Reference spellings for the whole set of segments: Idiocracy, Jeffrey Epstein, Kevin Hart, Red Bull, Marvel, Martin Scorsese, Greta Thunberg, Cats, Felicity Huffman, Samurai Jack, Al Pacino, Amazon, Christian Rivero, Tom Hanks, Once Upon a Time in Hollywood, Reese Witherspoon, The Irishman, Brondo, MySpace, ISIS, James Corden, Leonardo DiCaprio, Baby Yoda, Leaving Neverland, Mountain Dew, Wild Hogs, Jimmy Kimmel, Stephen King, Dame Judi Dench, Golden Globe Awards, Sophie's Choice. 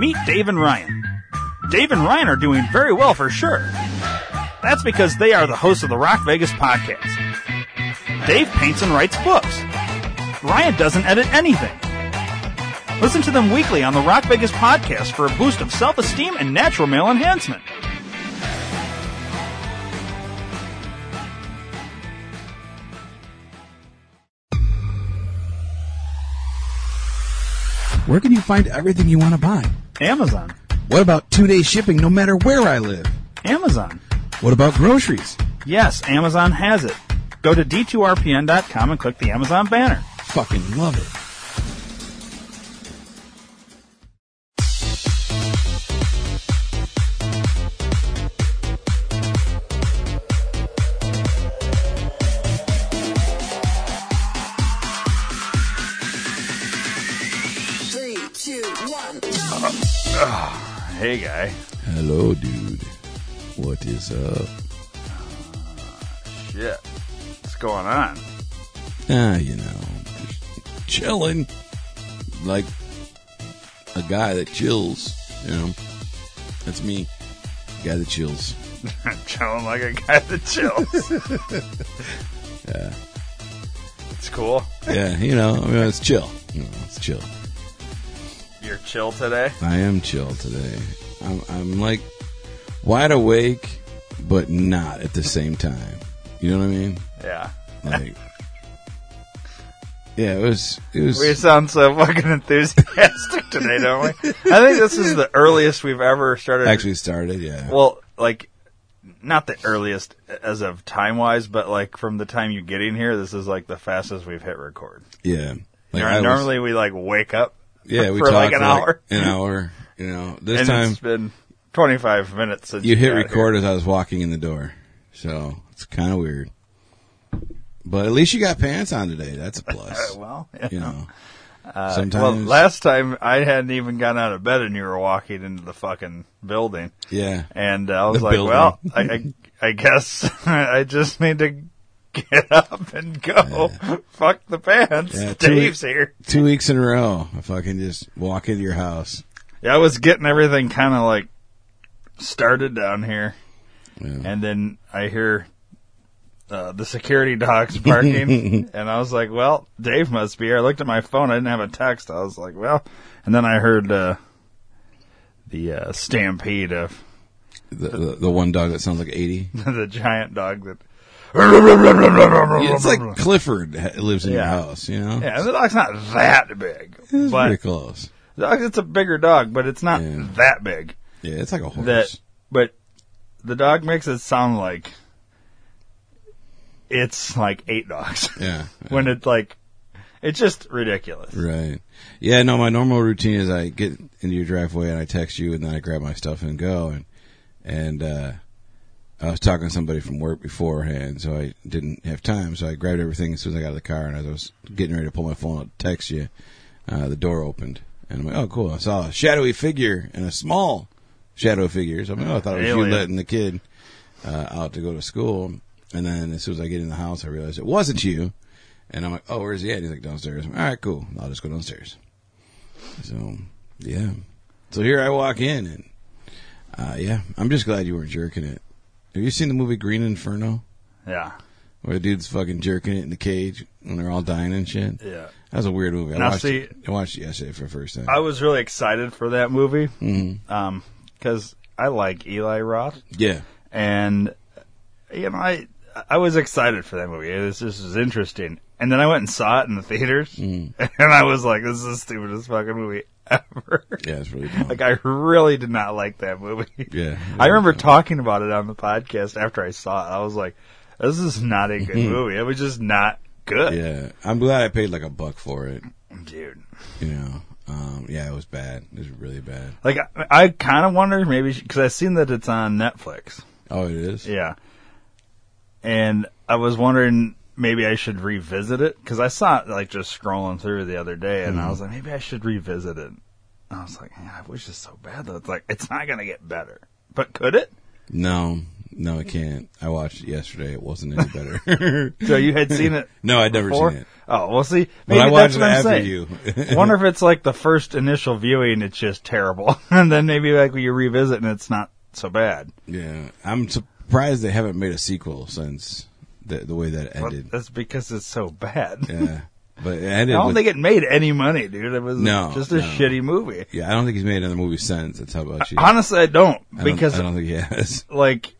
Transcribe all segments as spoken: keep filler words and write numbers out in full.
Meet Dave and Ryan. Dave and Ryan are doing very well for sure. That's because they are the hosts of the Rock Vegas podcast. Dave paints and writes books. Ryan doesn't edit anything. Listen to them weekly on the Rock Vegas podcast for a boost of self-esteem and natural male enhancement. Where can you find everything you want to buy? Amazon. What about two-day shipping no matter where I live? Amazon. What about groceries? Yes, Amazon has it. Go to D two R P N dot com and click the Amazon banner. Fucking love it. Three, two, one, go! Oh, hey, guy. Hello, dude. What is up? Uh, shit. What's going on? Ah, you know, just chilling. Like a guy that chills, you know. That's me. Guy that chills. Chilling like a guy that chills. Yeah. It's cool. Yeah, you know, I mean, it's chill. You know, it's chill. You're chill today? I am chill today. I'm, I'm like... wide awake, but not at the same time. You know what I mean? Yeah. Like, yeah, it was, it was... We sound so fucking enthusiastic today, don't we? I think this is the earliest we've ever started... Actually started, yeah. Well, like, not the earliest as of time-wise, but, like, from the time you get in here, this is, like, the fastest we've hit record. Yeah. Like, you know, normally was, we, like, wake up yeah, for, we talk like, an for hour. Like, an hour, you know. This and time... it's been... twenty-five minutes since you hit record here. As I was walking in the door. So it's kind of weird. But at least you got pants on today. That's a plus. Well, yeah. You know. Uh, sometimes... Well, last time I hadn't even gotten out of bed and you were walking into the fucking building. Yeah. And uh, I was the like, building. Well, I, I, I guess I just need to get up and go. Yeah. Fuck the pants. Yeah, Dave's we- here. Two weeks in a row. I fucking just walk into your house. Yeah, I was getting everything kind of like started down here, yeah. And then I hear uh, the security dogs barking, and I was like, well, Dave must be here. I looked at my phone. I didn't have a text. I was like, well, and then I heard uh, the uh, stampede of... The, the the one dog that sounds like eighty? The giant dog that... It's like Clifford lives in yeah. your house, you know? Yeah, the dog's not that big. It's pretty close. It's a bigger dog, but it's not yeah. that big. Yeah, it's like a horse. That, but the dog makes it sound like it's like eight dogs. Yeah. yeah. When it's like, it's just ridiculous. Right. Yeah, no, my normal routine is I get into your driveway and I text you and then I grab my stuff and go. And, and uh, I was talking to somebody from work beforehand, so I didn't have time. So I grabbed everything as soon as I got out of the car, and as I was getting ready to pull my phone out to text you, uh, the door opened. And I'm like, oh, cool. I saw a shadowy figure and a small shadow figure. So I'm like, oh, I thought it was Alien. You letting the kid uh, out to go to school. And then as soon as I get in the house, I realized it wasn't you. And I'm like, oh, where's he at? And he's like, downstairs. I'm like, all right, cool. I'll just go downstairs. So, yeah. So here I walk in, and uh, yeah, I'm just glad you weren't jerking it. Have you seen the movie Green Inferno? Yeah. Where the dude's fucking jerking it in the cage and they're all dying and shit. Yeah. That was a weird movie. I, now, watched, see, it. I watched it yesterday for the first time. I was really excited for that movie. Mm-hmm. Um, because I like Eli Roth. Yeah. And, you know, I I was excited for that movie. It was, this was interesting. And then I went and saw it in the theaters. Mm. And I was like, this is the stupidest fucking movie ever. Yeah, it's really dumb. Like, I really did not like that movie. Yeah. I remember dumb. talking about it on the podcast after I saw it. I was like, this is not a good movie. It was just not good. Yeah. I'm glad I paid like a buck for it. Dude. You know, um, yeah, it was bad. It was really bad. Like, I, I kind of wonder maybe, because I've seen that it's on Netflix. Oh, it is? Yeah. And I was wondering maybe I should revisit it, because I saw it like just scrolling through the other day, and mm-hmm. I was like, maybe I should revisit it. And I was like, man, I wish it's so bad, though. It's like, it's not going to get better. But could it? No. No, I can't. I watched it yesterday. It wasn't any better. So you had seen it? No, I'd never before? seen it. Oh, well, see, maybe I that's what I'm saying. You. I wonder if it's like the first initial viewing, it's just terrible. And then maybe like when you revisit and it's not so bad. Yeah. I'm surprised they haven't made a sequel since the, the way that it ended. Well, that's because it's so bad. Yeah. But it ended I don't with, think it made any money, dude. It was no, just a no. shitty movie. Yeah, I don't think he's made another movie since. That's how about you. Honestly, I don't. I because don't, I don't think he has. Like,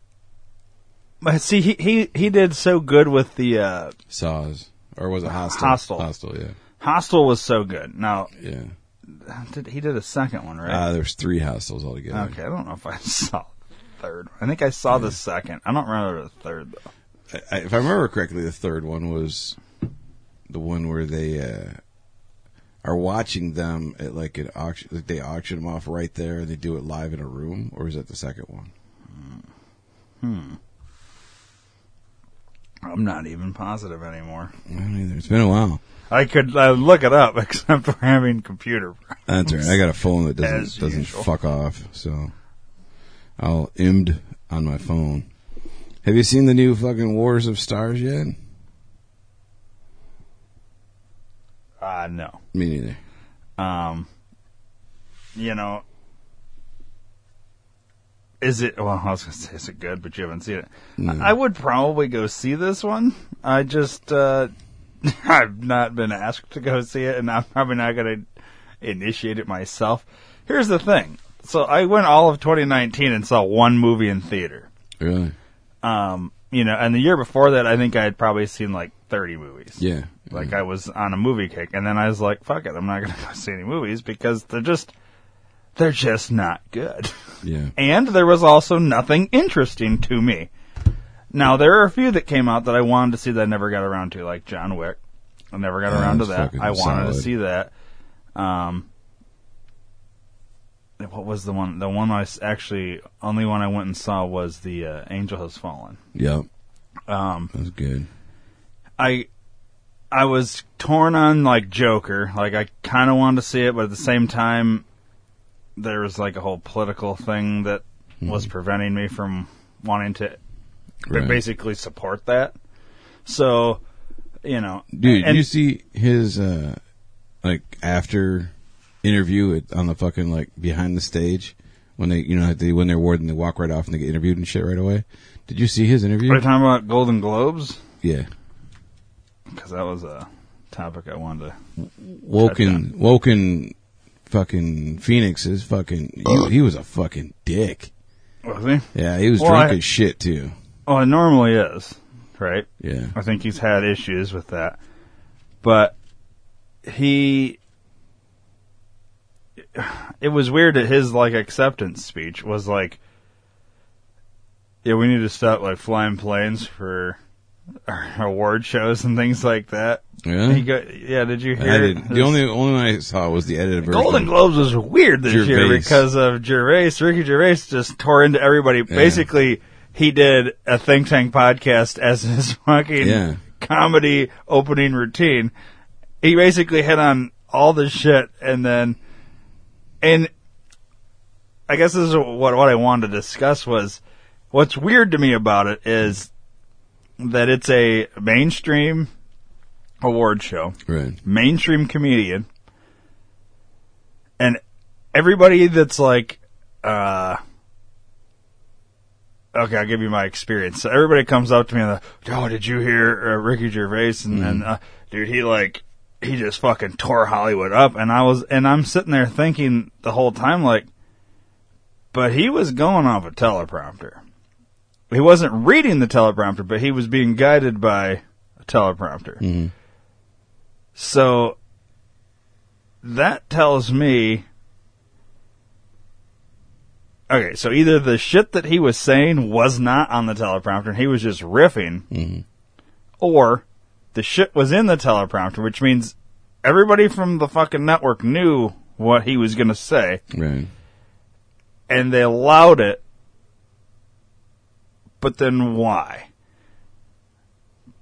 see, he, he, he did so good with the... Uh, Saws. Or was it Hostel? Hostel. Hostel, yeah. Hostel was so good. Now, yeah. Did, he did a second one, right? Uh, there's three Hostels altogether. Okay, I don't know if I saw the third one. I think I saw yeah. the second. I don't remember the third, though. I, I, if I remember correctly, the third one was... The one where they uh, are watching them at like an auction, like they auction them off right there, and they do it live in a room, or is that the second one? Hmm. I'm not even positive anymore. I don't either. It's been a while. I could uh, look it up, except for having computer problems. That's right. I got a phone that doesn't doesn't fuck off, so I'll I M D on my phone. Have you seen the new fucking Wars of Stars yet? Uh, no. Me neither. Um, you know, is it, well, I was going to say, is it good, but you haven't seen it. No. I, I would probably go see this one. I just, uh, I've not been asked to go see it, and I'm probably not going to initiate it myself. Here's the thing. So I went all of twenty nineteen and saw one movie in theater. Really? Um, you know, and the year before that, I think I had probably seen like thirty movies. Yeah. Like, I was on a movie kick, and then I was like, fuck it, I'm not going to go see any movies, because they're just, they're just not good. Yeah. And there was also nothing interesting to me. Now, there are a few that came out that I wanted to see that I never got around to, like John Wick. I never got yeah, around to that. I wanted solid. to see that. Um, what was the one? The one I actually, only one I went and saw was the uh, Angel Has Fallen. Yep. Um, that was good. I... I was torn on, like, Joker. Like, I kind of wanted to see it, but at the same time, there was, like, a whole political thing that mm-hmm. was preventing me from wanting to right. basically support that. So, you know. Dude, and, you see his, uh, like, after interview on the fucking, like, behind the stage? When they, you know, they win their award and they walk right off and they get interviewed and shit right away? Did you see his interview? Are you talking about Golden Globes? Yeah. Because that was a topic I wanted to. Woken, Woken, fucking Phoenix is fucking. He, he was a fucking dick. Was he? Yeah, he was well, drunk I, as shit too. Oh, it normally is, right? Yeah, I think he's had issues with that, but he. It was weird that his like acceptance speech was like, "Yeah, we need to stop like flying planes for." Award shows and things like that. Yeah, he go, yeah. Did you hear? I didn't. The only only one I saw was the edited version. Golden Globes was weird this Gervais. year because of Gervais. Ricky Gervais just tore into everybody. Yeah. Basically, he did a think tank podcast as his fucking yeah. comedy opening routine. He basically hit on all this shit, and then, and I guess this is what what I wanted to discuss was what's weird to me about it is. That it's a mainstream award show, right. mainstream comedian, and everybody that's like, uh, okay, I'll give you my experience. So everybody comes up to me and like, oh, did you hear uh, Ricky Gervais? And mm-hmm. then, uh, dude, he like, he just fucking tore Hollywood up. And I was, and I'm sitting there thinking the whole time, like, but he was going off a teleprompter. He wasn't reading the teleprompter, but he was being guided by a teleprompter. Mm-hmm. So that tells me... Okay, so either the shit that he was saying was not on the teleprompter, and he was just riffing, mm-hmm. or the shit was in the teleprompter, which means everybody from the fucking network knew what he was going to say. Right. And they allowed it. But then why?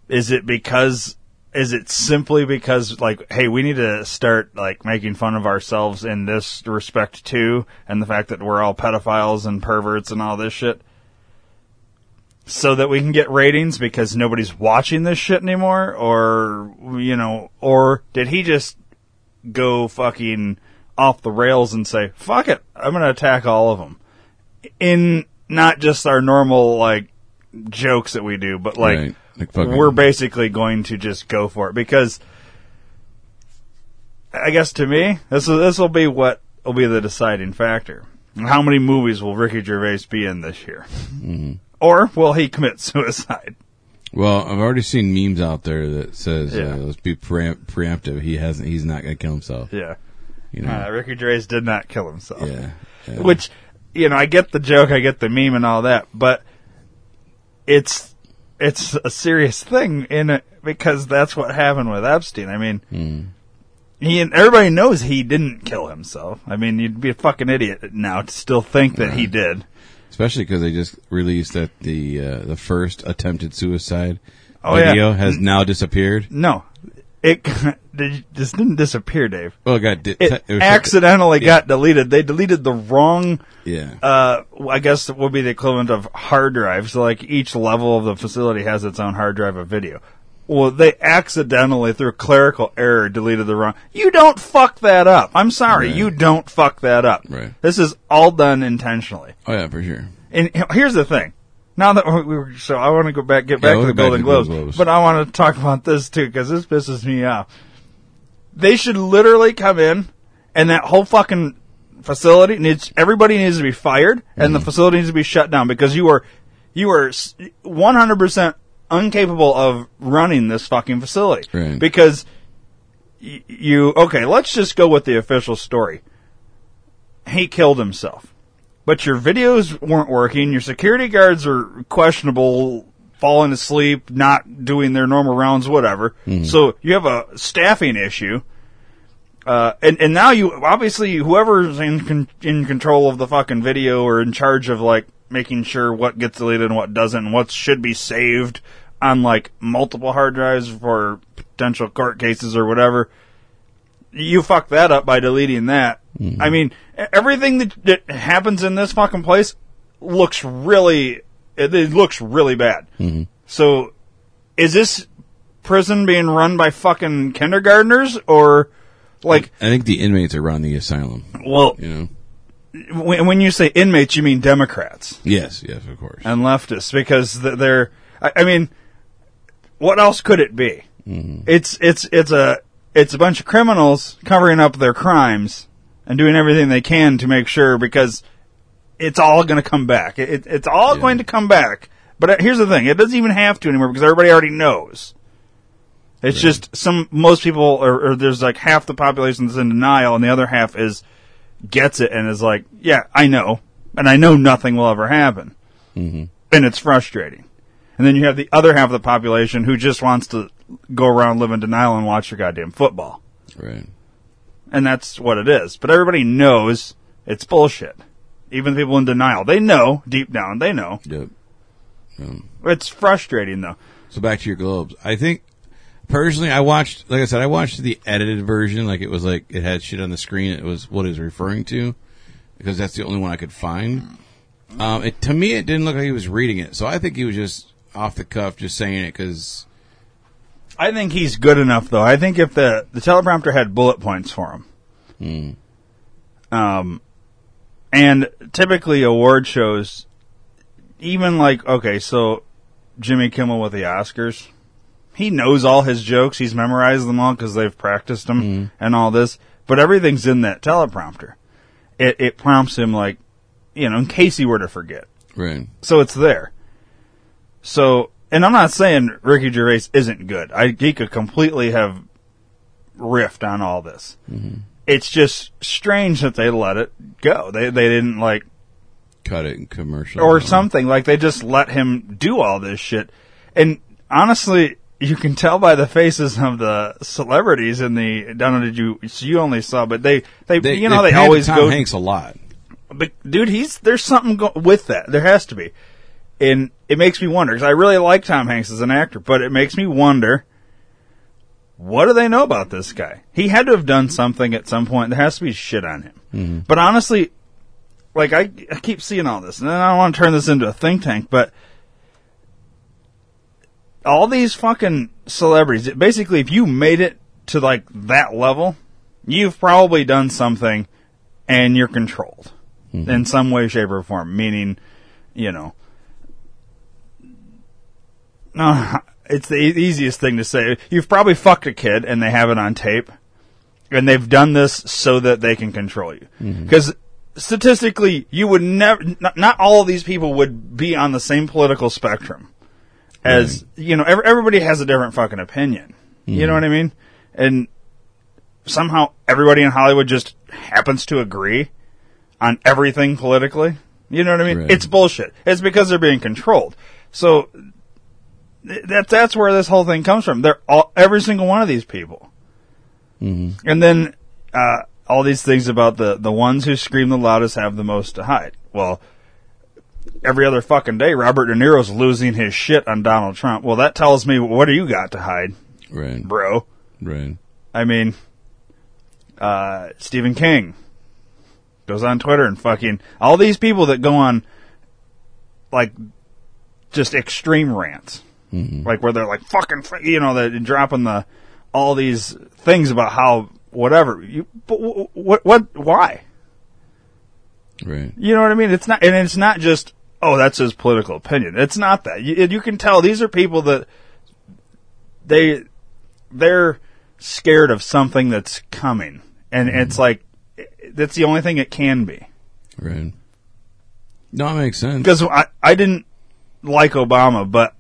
Is it because, is it simply because, like, hey, we need to start, like, making fun of ourselves in this respect, too, and the fact that we're all pedophiles and perverts and all this shit? so that we can get ratings because nobody's watching this shit anymore? Or, you know, or did he just go fucking off the rails and say, fuck it, I'm going to attack all of them? In not just our normal, like, jokes that we do, but, like, right. like we're basically going to just go for it. Because, I guess to me, this will, this will be what will be the deciding factor. How many movies will Ricky Gervais be in this year? Mm-hmm. Or will he commit suicide? Well, I've already seen memes out there that says, yeah. uh, let's be pre- preemptive. He hasn't, he's not going to kill himself. Yeah. You know? uh, Ricky Gervais did not kill himself. Yeah. yeah. Which, you know, I get the joke, I get the meme and all that, but it's it's a serious thing in it because that's what happened with Epstein. I mean, mm. he and everybody knows he didn't kill himself. I mean, you'd be a fucking idiot now to still think that right. he did. Especially because they just released that the uh, the first attempted suicide oh, video yeah. has N- now disappeared. No. It just didn't disappear, Dave. Well, it got de- it it accidentally like, yeah. got deleted. They deleted the wrong. Yeah. Uh, I guess it would be the equivalent of hard drives. So like each level of the facility has its own hard drive of video. Well, they accidentally, through clerical error, deleted the wrong. You don't fuck that up. I'm sorry, right. you don't fuck that up. Right. This is all done intentionally. Oh yeah, for sure. And here's the thing. Now that we were, so I want to go back, get back yeah, to the Golden Globes, Globes, but I want to talk about this too, because this pisses me off. They should literally come in, and that whole fucking facility needs, everybody needs to be fired, and mm-hmm. the facility needs to be shut down, because you are, you are one hundred percent incapable of running this fucking facility. Right. Because y- you, okay, let's just go with the official story. He killed himself. But your videos weren't working. Your security guards are questionable, falling asleep, not doing their normal rounds, whatever. Mm-hmm. So you have a staffing issue. Uh, and, and now you, obviously, whoever's in con- in control of the fucking video or in charge of, like, making sure what gets deleted and what doesn't and what should be saved on, like, multiple hard drives for potential court cases or whatever, you fuck that up by deleting that. Mm-hmm. I mean, everything that, that happens in this fucking place looks really, it, it looks really bad. Mm-hmm. So, is this prison being run by fucking kindergartners or like? I think the inmates are running the asylum. Well, you know, when, when you say inmates, you mean Democrats. Yes, yes, of course. And leftists, because they're. I, I mean, what else could it be? Mm-hmm. It's it's it's a. It's a bunch of criminals covering up their crimes and doing everything they can to make sure, because it's all going to come back. It, it, it's all yeah. going to come back. But here's the thing. It doesn't even have to anymore because everybody already knows. It's right. just some most people, or, or there's like half the population that's in denial and the other half is gets it and is like, yeah, I know. And I know nothing will ever happen. Mm-hmm. And it's frustrating. And then you have the other half of the population who just wants to go around, live in denial, and watch your goddamn football. Right. And that's what it is. But everybody knows it's bullshit. Even the people in denial. They know, deep down, they know. Yep. Um, it's frustrating, though. So back to your Globes. I think, personally, I watched, like I said, I watched the edited version. Like, it was like, it had shit on the screen. It was what it was referring to. Because that's the only one I could find. Um, it, to me, it didn't look like he was reading it. So I think he was just off the cuff, just saying it, because I think he's good enough, though. I think if the, the teleprompter had bullet points for him. Mm. Um, and typically award shows, even like, okay, so Jimmy Kimmel with the Oscars, he knows all his jokes. He's memorized them all because they've practiced them mm. and all this. But everything's in that teleprompter. It, it prompts him, like, you know, in case he were to forget. Right. So it's there. So, and I'm not saying Ricky Gervais isn't good. I, he could completely have riffed on all this. Mm-hmm. It's just strange that they let it go. They they didn't, like, cut it in commercial. Or something. Like, they just let him do all this shit. And, honestly, you can tell by the faces of the celebrities in the, I don't know, did you, you only saw, but they, they, they you know, they, they always Tom go. Tom Hanks a lot. But, dude, he's, there's something go- with that. There has to be. And it makes me wonder, because I really like Tom Hanks as an actor, but it makes me wonder, what do they know about this guy? He had to have done something at some point. There has to be shit on him. Mm-hmm. But honestly, like, I, I keep seeing all this, and I don't want to turn this into a think tank, but all these fucking celebrities, basically, if you made it to, like, that level, you've probably done something, and you're controlled mm-hmm. in some way, shape, or form. Meaning, you know, uh, it's the e- easiest thing to say. You've probably fucked a kid, and they have it on tape, and they've done this so that they can control you. Because mm-hmm. statistically, you would never, not, not all of these people would be on the same political spectrum. As, you know, every, everybody has a different fucking opinion. You mm. know what I mean? And somehow everybody in Hollywood just happens to agree on everything politically. You know what I mean? Right. It's bullshit. It's because they're being controlled. So that that's where this whole thing comes from. They're all, every single one of these people. Mm-hmm. And then uh, all these things about the, the ones who scream the loudest have the most to hide. Well, every other fucking day, Robert De Niro's losing his shit on Donald Trump. Well, that tells me, what do you got to hide, right, bro? Right. I mean, uh, Stephen King goes on Twitter and fucking all these people that go on like just extreme rants, mm-hmm. like where they're like fucking, you know, they're dropping the all these things about how whatever. You, but what? What? Why? Right. You know what I mean? It's not, and it's not just. Oh, that's his political opinion. It's not that. You, you can tell these are people that they they're scared of something that's coming, and mm-hmm. it's like that's the only thing it can be. Right. No, it makes sense. Because I, I didn't like Obama, but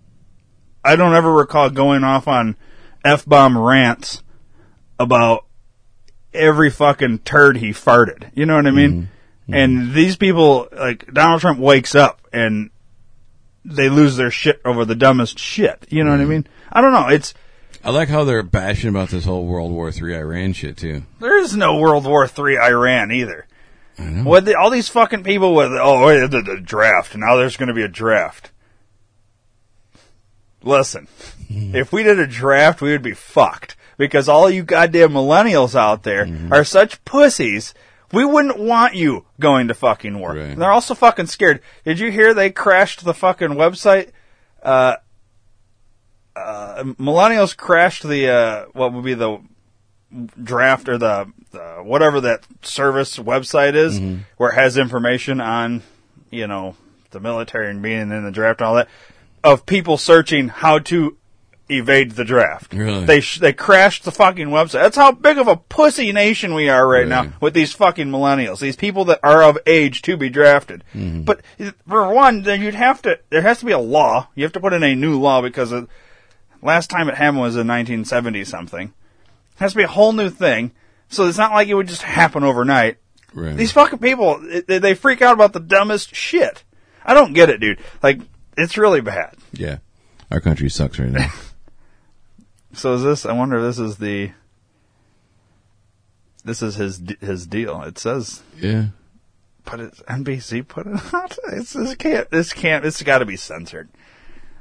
I don't ever recall going off on F-bomb rants about every fucking turd he farted. You know what I mean? Mm-hmm. And these people, like, Donald Trump wakes up and they lose their shit over the dumbest shit. You know mm. what I mean? I don't know. It's. I like how they're bashing about this whole World War Three Iran shit, too. There is no World War Three Iran either. I know. What the, all these fucking people with, oh, the, the draft. Now there's going to be a draft. Listen, mm. if we did a draft, we would be fucked. Because all you goddamn millennials out there mm. are such pussies. We wouldn't want you going to fucking war. Right. They're also fucking scared. Did you hear they crashed the fucking website? Uh, uh, millennials crashed the, uh, what would be the draft or the, uh, whatever that service website is mm-hmm. where it has information on, you know, the military and being in the draft and all that, of people searching how to evade the draft. Really? They sh- they crashed the fucking website. That's how big of a pussy nation we are right, right. now with these fucking millennials. These people that are of age to be drafted. Mm-hmm. But for one, then you'd have to. There has to be a law. You have to put in a new law because of, last time it happened was in nineteen seventy something. It has to be a whole new thing. So it's not like it would just happen overnight. Right. These fucking people, they, they freak out about the dumbest shit. I don't get it, dude. Like, it's really bad. Yeah, our country sucks right now. So is this, I wonder if this is the, this is his his deal. It says. Yeah. But it's, N B C put it out. It's, this can't, this can't, it's gotta be censored.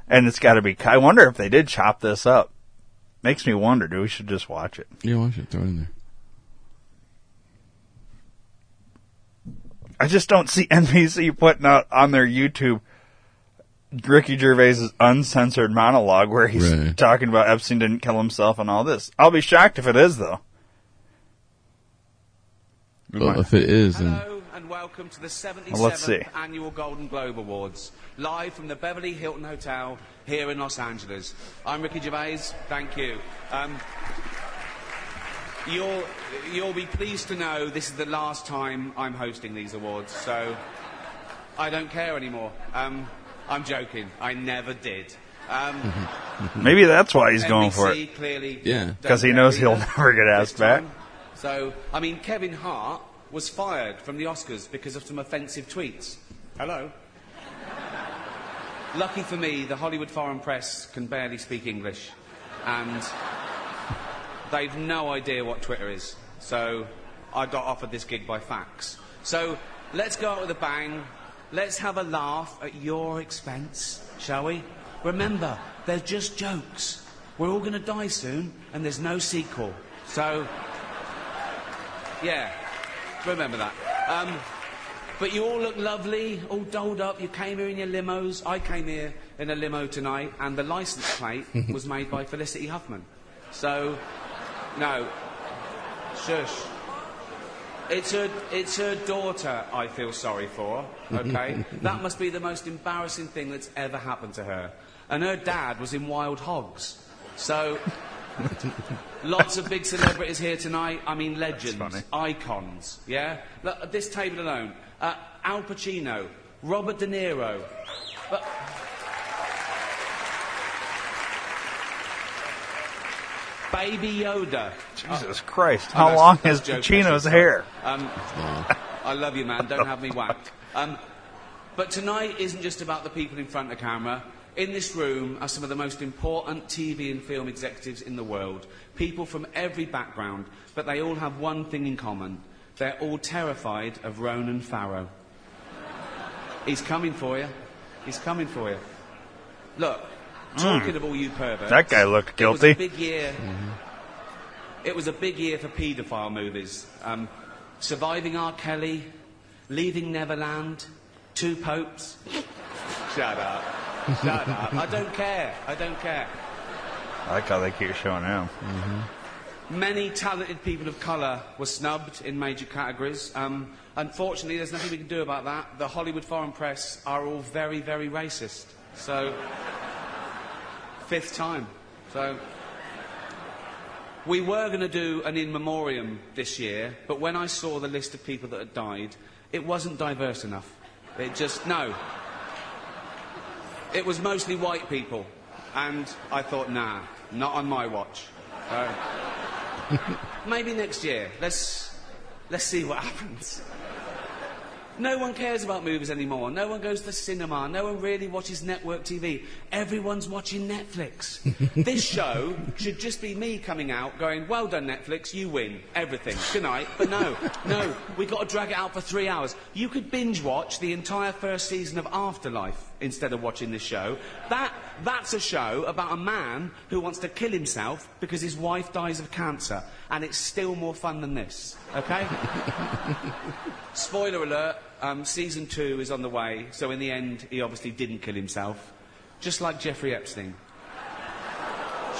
And it's gotta be, I wonder if they did chop this up. Makes me wonder, dude, we should just watch it. Yeah, watch it, throw it in there. I just don't see N B C putting out on their YouTube Ricky Gervais' uncensored monologue where he's right. talking about Epstein didn't kill himself and all this. I'll be shocked if it is, though. Well, if it is, then... Hello and welcome to the seventy-seventh well, Annual Golden Globe Awards, live from the Beverly Hilton Hotel here in Los Angeles. I'm Ricky Gervais. Thank you. Um, you'll, you'll be pleased to know this is the last time I'm hosting these awards, so I don't care anymore. Um... I'm joking. I never did. Um, Maybe that's why he's N B C going for it. Clearly, yeah, because he knows he'll never get asked back. So, I mean, Kevin Hart was fired from the Oscars because of some offensive tweets. Hello. Lucky for me, the Hollywood Foreign Press can barely speak English, and they've no idea what Twitter is. So, I got offered this gig by fax. So, let's go out with a bang. Let's have a laugh at your expense, shall we? Remember, they're just jokes. We're all going to die soon, and there's no sequel. So, yeah, remember that. Um, But you all look lovely, all dolled up. You came here in your limos. I came here in a limo tonight, and the license plate was made by Felicity Huffman. So, no. Shush. It's her, it's her daughter I feel sorry for, okay? That must be the most embarrassing thing that's ever happened to her. And her dad was in Wild Hogs. So, lots of big celebrities here tonight. I mean, legends, icons, yeah? Look, at this table alone, uh, Al Pacino, Robert De Niro. But Baby Yoda. Jesus uh, Christ, how long is Pacino's hair? Um, I love you, man. Don't have me whacked. Um, but tonight isn't just about the people in front of the camera. In this room are some of the most important T V and film executives in the world. People from every background, but they all have one thing in common. They're all terrified of Ronan Farrow. He's coming for you. He's coming for you. Look. Talking mm. of all you perverts. That guy looked guilty. It was a big year, mm-hmm. it was a big year for paedophile movies. Um, Surviving R. Kelly, Leaving Neverland, Two Popes. Shut up. Shut up. I don't care. I don't care. I like how they keep showing him. Mm-hmm. Many talented people of colour were snubbed in major categories. Um, unfortunately, there's nothing we can do about that. The Hollywood foreign press are all very, very racist. So... fifth time. So, we were going to do an in memoriam this year, but when I saw the list of people that had died, it wasn't diverse enough. It just, no. It was mostly white people. And I thought, nah, not on my watch. So, maybe next year. Let's, let's see what happens. No one cares about movies anymore. No one goes to the cinema. No one really watches network T V. Everyone's watching Netflix. This show should just be me coming out going, well done, Netflix, you win. Everything. Good night. But no, no, we've got to drag it out for three hours. You could binge watch the entire first season of Afterlife instead of watching this show. That, that's a show about a man who wants to kill himself because his wife dies of cancer. And it's still more fun than this, okay? Spoiler alert, um, season two is on the way, so in the end, he obviously didn't kill himself. Just like Jeffrey Epstein.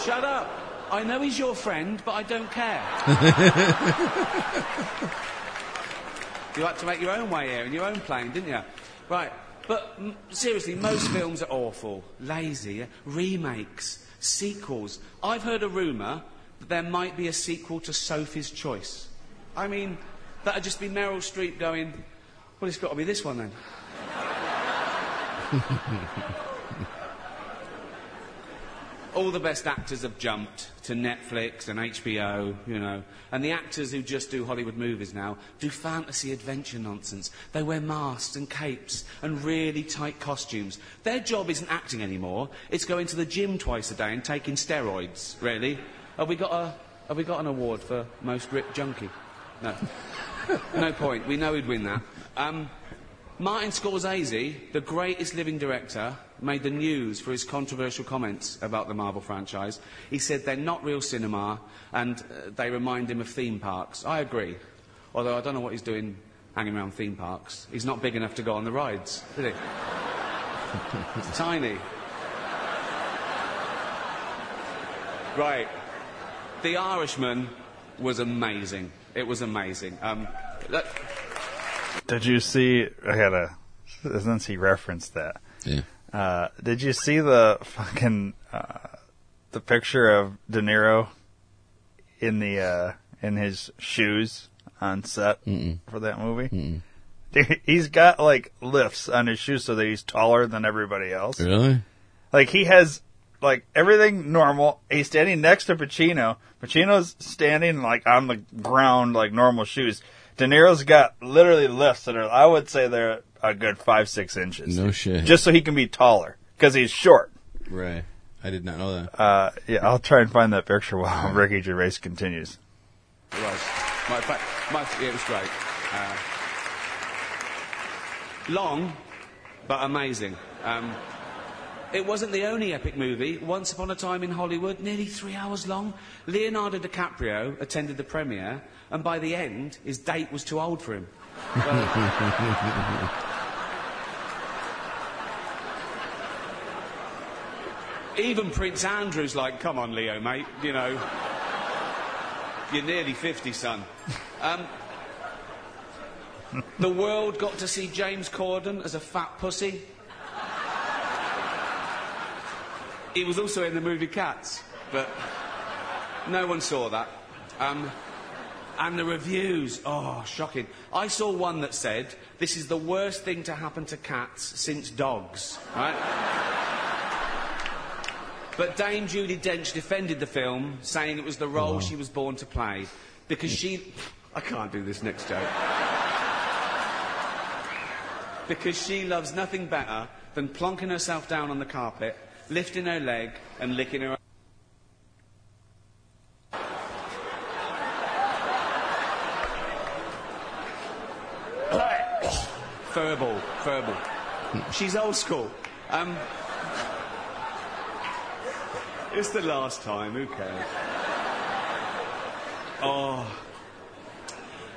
Shut up. I know he's your friend, but I don't care. You had to make your own way here, in your own plane, didn't you? Right, but m- seriously, most films are awful. Lazy, remakes, sequels. I've heard a rumour... there might be a sequel to Sophie's Choice. I mean, that'd just be Meryl Streep going, well, it's got to be this one, then. All the best actors have jumped to Netflix and H B O, you know, and the actors who just do Hollywood movies now do fantasy adventure nonsense. They wear masks and capes and really tight costumes. Their job isn't acting anymore. It's going to the gym twice a day and taking steroids, really. Have we got a? Have we got an award for most ripped junkie? No. No point. We know he'd win that. Um, Martin Scorsese, the greatest living director, made the news for his controversial comments about the Marvel franchise. He said they're not real cinema and uh, they remind him of theme parks. I agree. Although I don't know what he's doing hanging around theme parks. He's not big enough to go on the rides, is he? He's tiny. Right. The Irishman was amazing. It was amazing. Um, look. Did you see... I had a... Since he referenced that. Yeah. Uh, did you see the fucking... Uh, the picture of De Niro in the uh, in his shoes on set Mm-mm. for that movie? Mm-mm. Dude, he's got, like, lifts on his shoes so that he's taller than everybody else. Really? Like, he has... Like, everything normal. He's standing next to Pacino. Pacino's standing, like, on the ground, like, normal shoes. De Niro's got literally lifts that are, I would say they're a good five, six inches. No shit. Just so he can be taller. Because he's short. Right. I did not know that. Uh, yeah, I'll try and find that picture while Ricky Gervais continues. It was. My, my, it was great. Uh, long, but amazing. Um... It wasn't the only epic movie. Once Upon a Time in Hollywood, nearly three hours long. Leonardo DiCaprio attended the premiere, and by the end, his date was too old for him. Well, even Prince Andrew's like, come on, Leo, mate, you know. You're nearly fifty, son. Um, the world got to see James Corden as a fat pussy. He was also in the movie Cats, but no one saw that. Um, and the reviews, oh, shocking. I saw one that said, this is the worst thing to happen to cats since dogs, right? But Dame Judi Dench defended the film, saying it was the role oh. she was born to play, because she... I can't do this next joke. Because she loves nothing better than plonking herself down on the carpet, lifting her leg and licking her... furball, furball. She's old school. Um, it's the last time, who cares? Oh.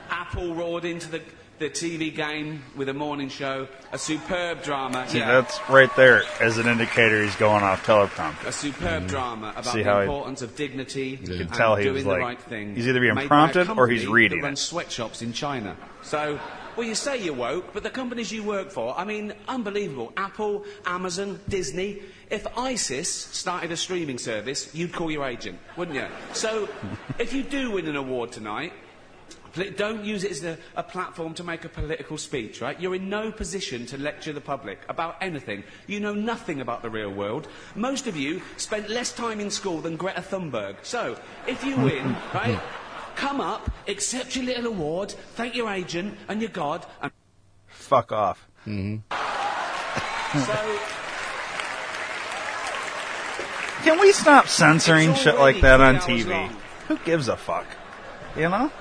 Apple roared into the, the T V game with a morning show, a superb drama. See, yeah. That's right there as an indicator he's going off teleprompter. A superb mm. drama about See the importance he, of dignity you can and tell he doing was the like, right thing. He's either being prompted or he's reading it. That runs sweatshops in China. So, well, you say you're woke, but the companies you work for, I mean, unbelievable. Apple, Amazon, Disney. If ISIS started a streaming service, you'd call your agent, wouldn't you? So, if you do win an award tonight... Don't use it as a, a platform to make a political speech, right? You're in no position to lecture the public about anything. You know nothing about the real world. Most of you spent less time in school than Greta Thunberg. So, if you win, right, come up, accept your little award, thank your agent and your God, and... Fuck off. Mm-hmm. So... Can we stop censoring shit like that on T V? Long. Who gives a fuck? You know?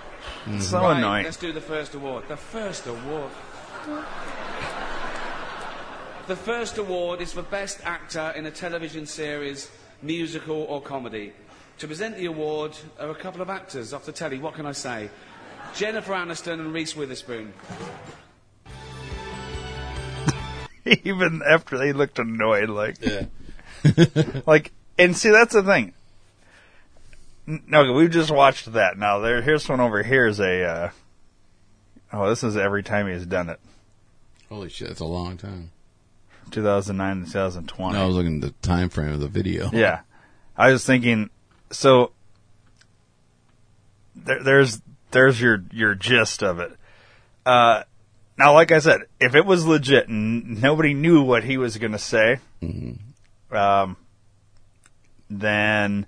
Mm-hmm. So right, annoying. Let's do the first award. The first award. The first award is for Best Actor in a Television Series, Musical or Comedy. To present the award are a couple of actors off the telly. What can I say? Jennifer Aniston and Reese Witherspoon. Even after they looked annoyed, like... Yeah. Like, and see, that's the thing. No, we've just watched that. Now, there, here's one over here is a, uh, oh, this is every time he's done it. Holy shit, that's a long time. From two thousand nine to two thousand twenty. No, I was looking at the time frame of the video. Yeah. I was thinking, so, there, there's there's your, your gist of it. Uh, now, like I said, if it was legit and nobody knew what he was going to say, mm-hmm. um, then...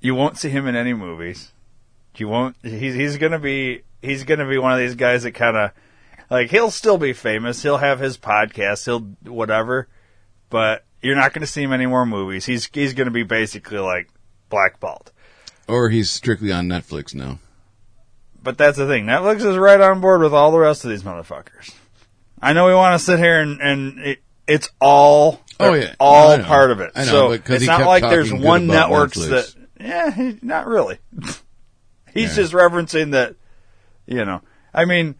You won't see him in any movies. You won't. He's he's gonna be he's gonna be one of these guys that kind of like he'll still be famous. He'll have his podcast. He'll whatever, but you're not gonna see him in any more movies. He's he's gonna be basically like blackballed, or he's strictly on Netflix now. But that's the thing. Netflix is right on board with all the rest of these motherfuckers. I know we want to sit here and and. It, it's all oh yeah all part of it. I know, so it's not like there's one network that. Yeah, he, not really. He's yeah. just referencing that, you know. I mean,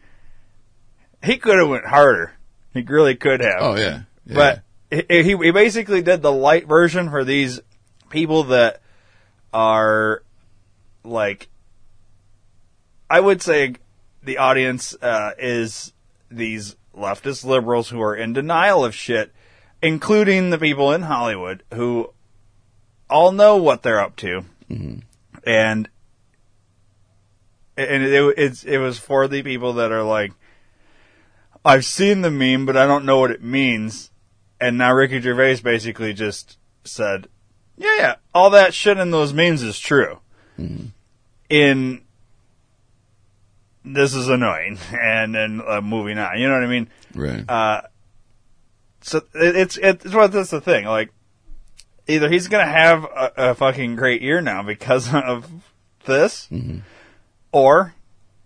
he could have went harder. He really could have. Oh, yeah. yeah. But he, he basically did the light version for these people that are, like, I would say the audience uh, is these leftist liberals who are in denial of shit, including the people in Hollywood who all know what they're up to, mm-hmm. and and it, it's it was for the people that are like, I've seen the meme, but I don't know what it means. And now Ricky Gervais basically just said, yeah, yeah, all that shit in those memes is true. Mm-hmm. In this is annoying, and then uh, moving on. You know what I mean? Right. Uh, so it, it's it's what well, that's the thing, like. Either he's going to have a, a fucking great year now because of this, mm-hmm. or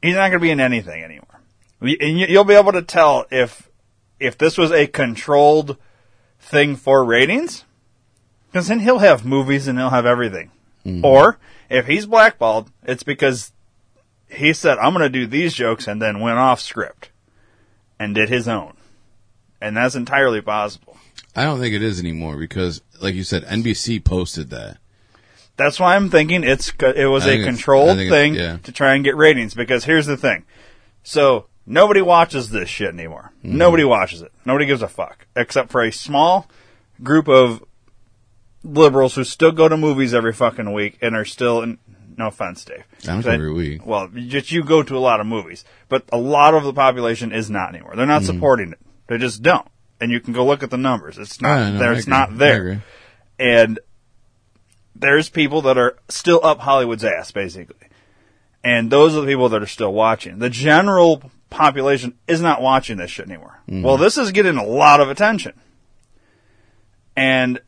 he's not going to be in anything anymore. And you'll be able to tell if if this was a controlled thing for ratings, because then he'll have movies and he'll have everything. Mm-hmm. Or if he's blackballed, it's because he said, I'm going to do these jokes, and then went off script and did his own. And that's entirely possible. I don't think it is anymore because, like you said, N B C posted that. That's why I'm thinking it's it was a controlled thing yeah. to try and get ratings. Because here's the thing. So nobody watches this shit anymore. Mm-hmm. Nobody watches it. Nobody gives a fuck. Except for a small group of liberals who still go to movies every fucking week and are still... in, no offense, Dave. Not every I, week. Well, just you go to a lot of movies. But a lot of the population is not anymore. They're not mm-hmm. supporting it. They just don't. And you can go look at the numbers. It's not there. It's not there. And there's people that are still up Hollywood's ass, basically. And those are the people that are still watching. The general population is not watching this shit anymore. Mm-hmm. Well, this is getting a lot of attention. And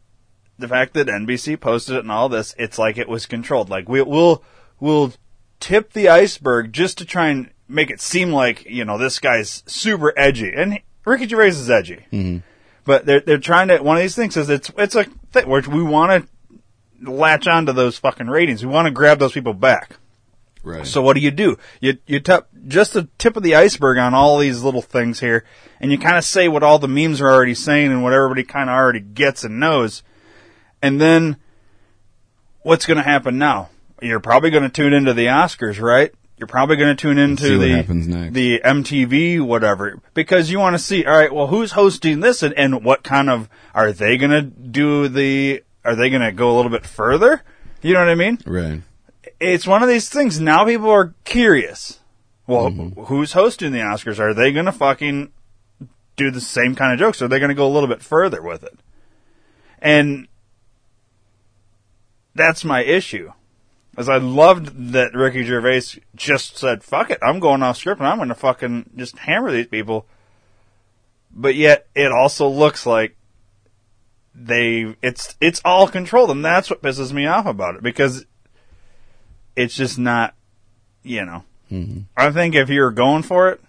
the fact that N B C posted it and all this, it's like it was controlled. Like, we, we'll we'll tip the iceberg just to try and make it seem like, you know, this guy's super edgy. And he, Ricky Gervais is edgy. Mm-hmm. But they're they're trying to... One of these things is it's it's a thing where we want to latch onto those fucking ratings. We want to grab those people back. Right. So what do you do? You you tap just the tip of the iceberg on all these little things here, and you kind of say what all the memes are already saying and what everybody kind of already gets and knows. And then what's going to happen now? You're probably going to tune into the Oscars, right? You're probably going to tune into the the M T V, whatever, because you want to see, all right, well, who's hosting this and, and what kind of, are they going to do the, are they going to go a little bit further? You know what I mean? Right. It's one of these things. Now people are curious. Well, mm-hmm. who's hosting the Oscars? Are they going to fucking do the same kind of jokes? Or are they going to go a little bit further with it? And that's my issue. As I loved that Ricky Gervais just said, fuck it, I'm going off script and I'm going to fucking just hammer these people. But yet it also looks like they it's it's all controlled, and that's what pisses me off about it, because it's just not, you know. Mm-hmm. I think if you were going for it,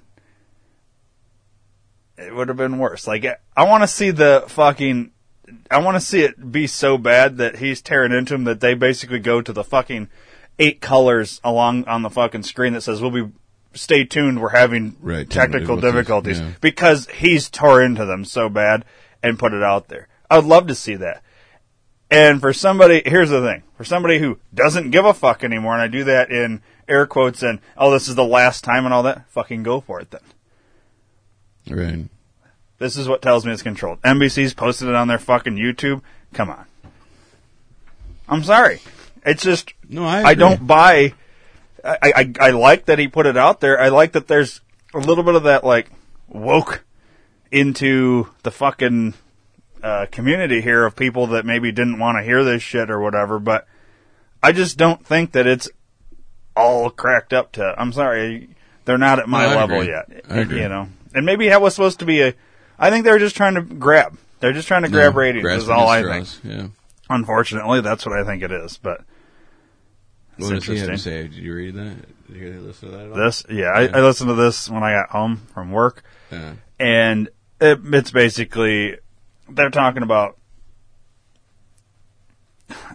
it would have been worse. Like, I want to see the fucking... I want to see it be so bad that he's tearing into him that they basically go to the fucking eight colors along on the fucking screen that says, we'll be, stay tuned, we're having right, technical difficulties. Yeah. Because he's tore into them so bad and put it out there. I would love to see that. And for somebody, here's the thing, for somebody who doesn't give a fuck anymore, and I do that in air quotes and, oh, this is the last time and all that, fucking go for it then. Right. This is what tells me it's controlled. N B C's posted it on their fucking YouTube. Come on. I'm sorry. It's just, no, I, I don't buy, I, I I like that he put it out there. I like that there's a little bit of that, like, woke into the fucking uh, community here of people that maybe didn't want to hear this shit or whatever, but I just don't think that it's all cracked up to, I'm sorry, they're not at my no, level agree. yet. I agree. You know? And maybe that was supposed to be a, I think they were just trying to grab. They're just trying to grab yeah, ratings is all I straws. think. Yeah. Unfortunately, that's what I think it is. But it's interesting. He say? Did you read that? Did you listen to that at all? This, yeah, yeah. I, I listened to this when I got home from work. Yeah. And it, it's basically, they're talking about,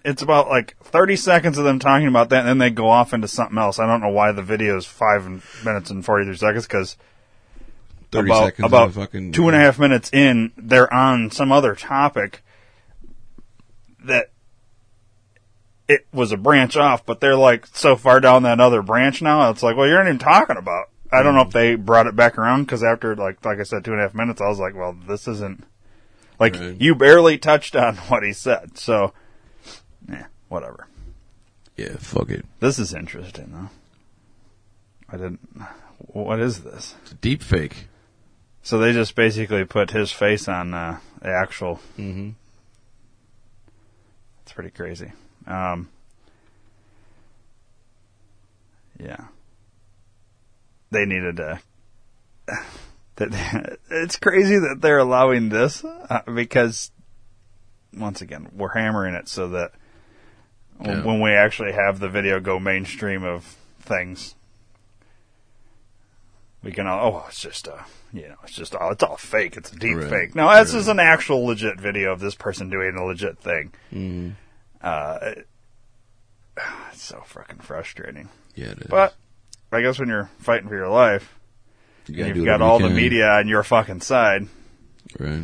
it's about like thirty seconds of them talking about that, and then they go off into something else. I don't know why the video is five minutes and forty-three seconds, because... About, about fucking, two and a half minutes in, they're on some other topic that it was a branch off, but they're like so far down that other branch now, it's like, well, you're not even talking about. I don't know if they brought it back around, because after, like like I said, two and a half minutes, I was like, well, this isn't... Like, right. You barely touched on what he said, so... Eh, whatever. Yeah, fuck it. This is interesting, though. I didn't... What is this? It's a deep fake. So they just basically put his face on uh, the actual... Mm-hmm. It's pretty crazy. Um, yeah. They needed a... It's crazy that they're allowing this, uh, because, once again, we're hammering it so that yeah. when we actually have the video go mainstream of things... we can all, oh, it's just a, you know, it's just, all, it's all fake. It's a deep right. fake. No, this right. is an actual legit video of this person doing a legit thing. Mm. Uh, it, it's so freaking frustrating. Yeah, it is. But I guess when you're fighting for your life, you and you've got all can. the media on your fucking side. Right.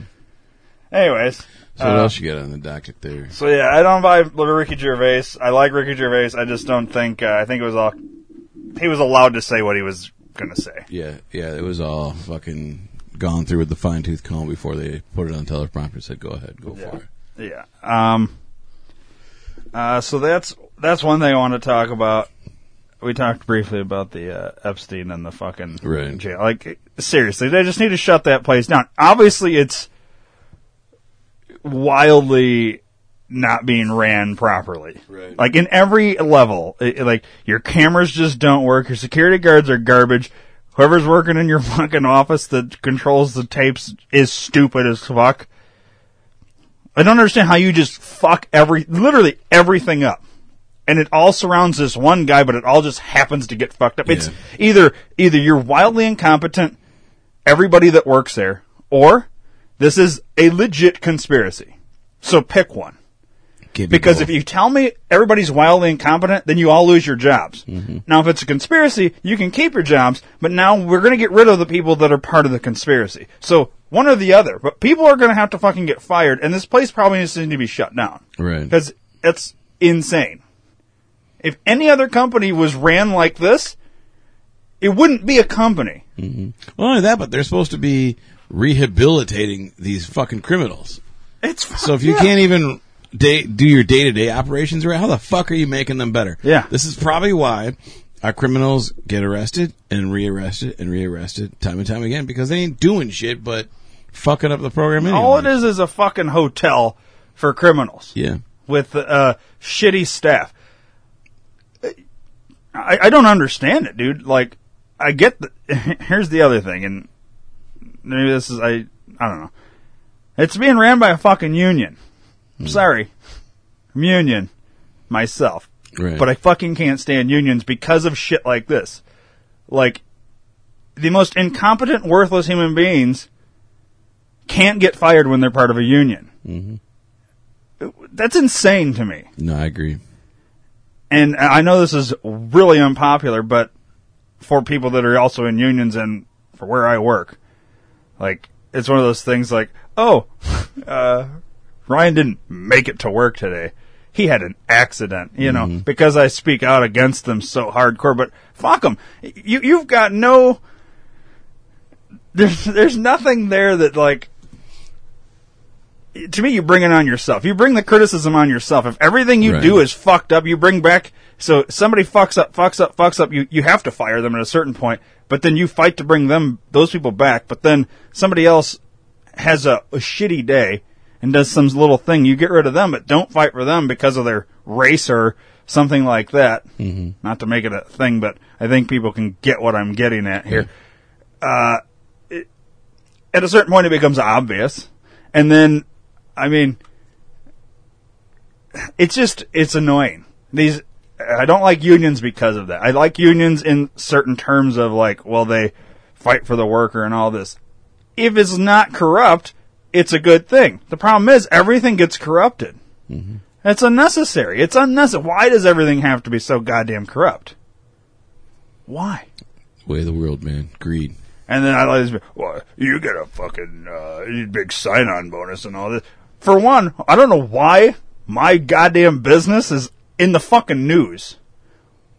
Anyways. So what uh, else you got on the docket there? So yeah, I don't buy Ricky Gervais. I like Ricky Gervais. I just don't think, uh, I think it was all, he was allowed to say what he was going to say. Yeah, yeah, it was all fucking gone through with the fine-tooth comb before they put it on teleprompter and said, go ahead, go yeah. for it. Yeah. Um. Uh. So that's that's one thing I want to talk about. We talked briefly about the uh, Epstein and the fucking right. jail. Like, seriously, they just need to shut that place down. Obviously, it's wildly not being ran properly. Right. Like, in every level. It, like, your cameras just don't work. Your security guards are garbage. Whoever's working in your fucking office that controls the tapes is stupid as fuck. I don't understand how you just fuck every, literally everything up. And it all surrounds this one guy, but it all just happens to get fucked up. Yeah. It's either either you're wildly incompetent, everybody that works there, or this is a legit conspiracy. So pick one. Because if you tell me everybody's wildly incompetent, then you all lose your jobs. Mm-hmm. Now, if it's a conspiracy, you can keep your jobs, but now we're going to get rid of the people that are part of the conspiracy. So one or the other. But people are going to have to fucking get fired, and this place probably needs to be shut down. Right. Because it's insane. If any other company was ran like this, it wouldn't be a company. Mm-hmm. Well, not only that, but they're supposed to be rehabilitating these fucking criminals. It's fuck, so if you yeah. can't even day, do your day-to-day operations right, how the fuck are you making them better? Yeah. This is probably why our criminals get arrested and rearrested and rearrested time and time again, because they ain't doing shit but fucking up the program anyway. All it is is a fucking hotel for criminals. Yeah. With uh, shitty staff. I, I don't understand it, dude. Like, I get the... Here's the other thing, and maybe this is... I I don't know. It's being ran by a fucking union. I'm mm. sorry. I'm union. Myself. Right. But I fucking can't stand unions because of shit like this. Like, the most incompetent, worthless human beings can't get fired when they're part of a union. Mm-hmm. That's insane to me. No, I agree. And I know this is really unpopular, but for people that are also in unions and for where I work, like, it's one of those things like, oh, uh, Ryan didn't make it to work today. He had an accident, you mm-hmm. know, because I speak out against them so hardcore, but fuck them. You, you've got no, there's, there's nothing there that, like, to me, you bring it on yourself. You bring the criticism on yourself. If everything you right. do is fucked up, you bring back... So somebody fucks up, fucks up, fucks up. You, you have to fire them at a certain point, but then you fight to bring them those people back. But then somebody else has a, a shitty day and does some little thing. You get rid of them, but don't fight for them because of their race or something like that. Mm-hmm. Not to make it a thing, but I think people can get what I'm getting at here. Yeah. Uh, it, at a certain point, it becomes obvious. And then... I mean, it's just, it's annoying. These, I don't like unions because of that. I like unions in certain terms of like, well, they fight for the worker and all this. If it's not corrupt, it's a good thing. The problem is everything gets corrupted. Mm-hmm. It's unnecessary. It's unnecessary. Why does everything have to be so goddamn corrupt? Why? Way of the world, man. Greed. And then I like this, well, you get a fucking uh, big sign-on bonus and all this. For one, I don't know why my goddamn business is in the fucking news.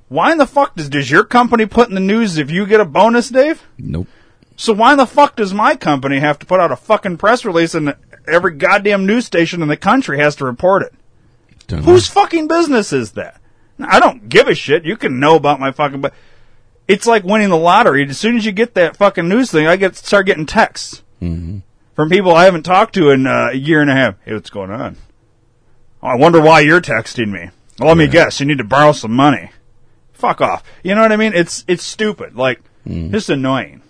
Why in the fuck does, does your company put in the news if you get a bonus, Dave? Nope. So why in the fuck does my company have to put out a fucking press release and every goddamn news station in the country has to report it? Don't Whose know. fucking business is that? I don't give a shit. You can know about my fucking business. It's like winning the lottery. As soon as you get that fucking news thing, I get start getting texts. Mm-hmm. From people I haven't talked to in uh, a year and a half. Hey, what's going on? Oh, I wonder why you're texting me. Well, let yeah. me guess. You need to borrow some money. Fuck off. You know what I mean? It's it's stupid. Like, mm. it's annoying.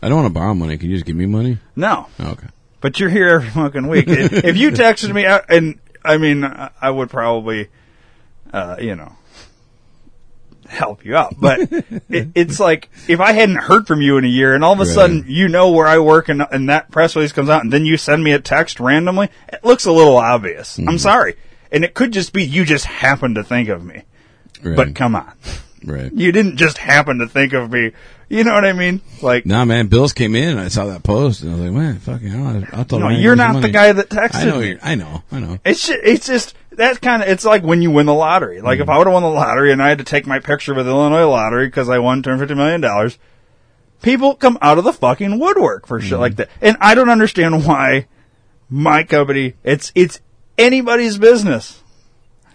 I don't want to borrow money. Can you just give me money? No. Oh, okay. But you're here every fucking week. If you texted me, and I mean, I would probably, uh, you know, help you out, but it, it's like if I hadn't heard from you in a year and all of a right. sudden you know where I work and, and that press release comes out and then you send me a text randomly, it looks a little obvious. Mm-hmm. I'm sorry. And it could just be you just happened to think of me. Right. But come on. Right. You didn't just happen to think of me. You know what I mean? Like, nah, man, Bills came in and I saw that post and I was like, man, fucking hell. I thought no, you're not the guy that texted I know, me. I know, I know. It's just, it's just, that's kind of, it's like when you win the lottery. Like, mm-hmm. if I would have won the lottery and I had to take my picture with the Illinois lottery because I won two hundred fifty million dollars, people come out of the fucking woodwork for mm-hmm. shit like that. And I don't understand why my company, it's, it's anybody's business.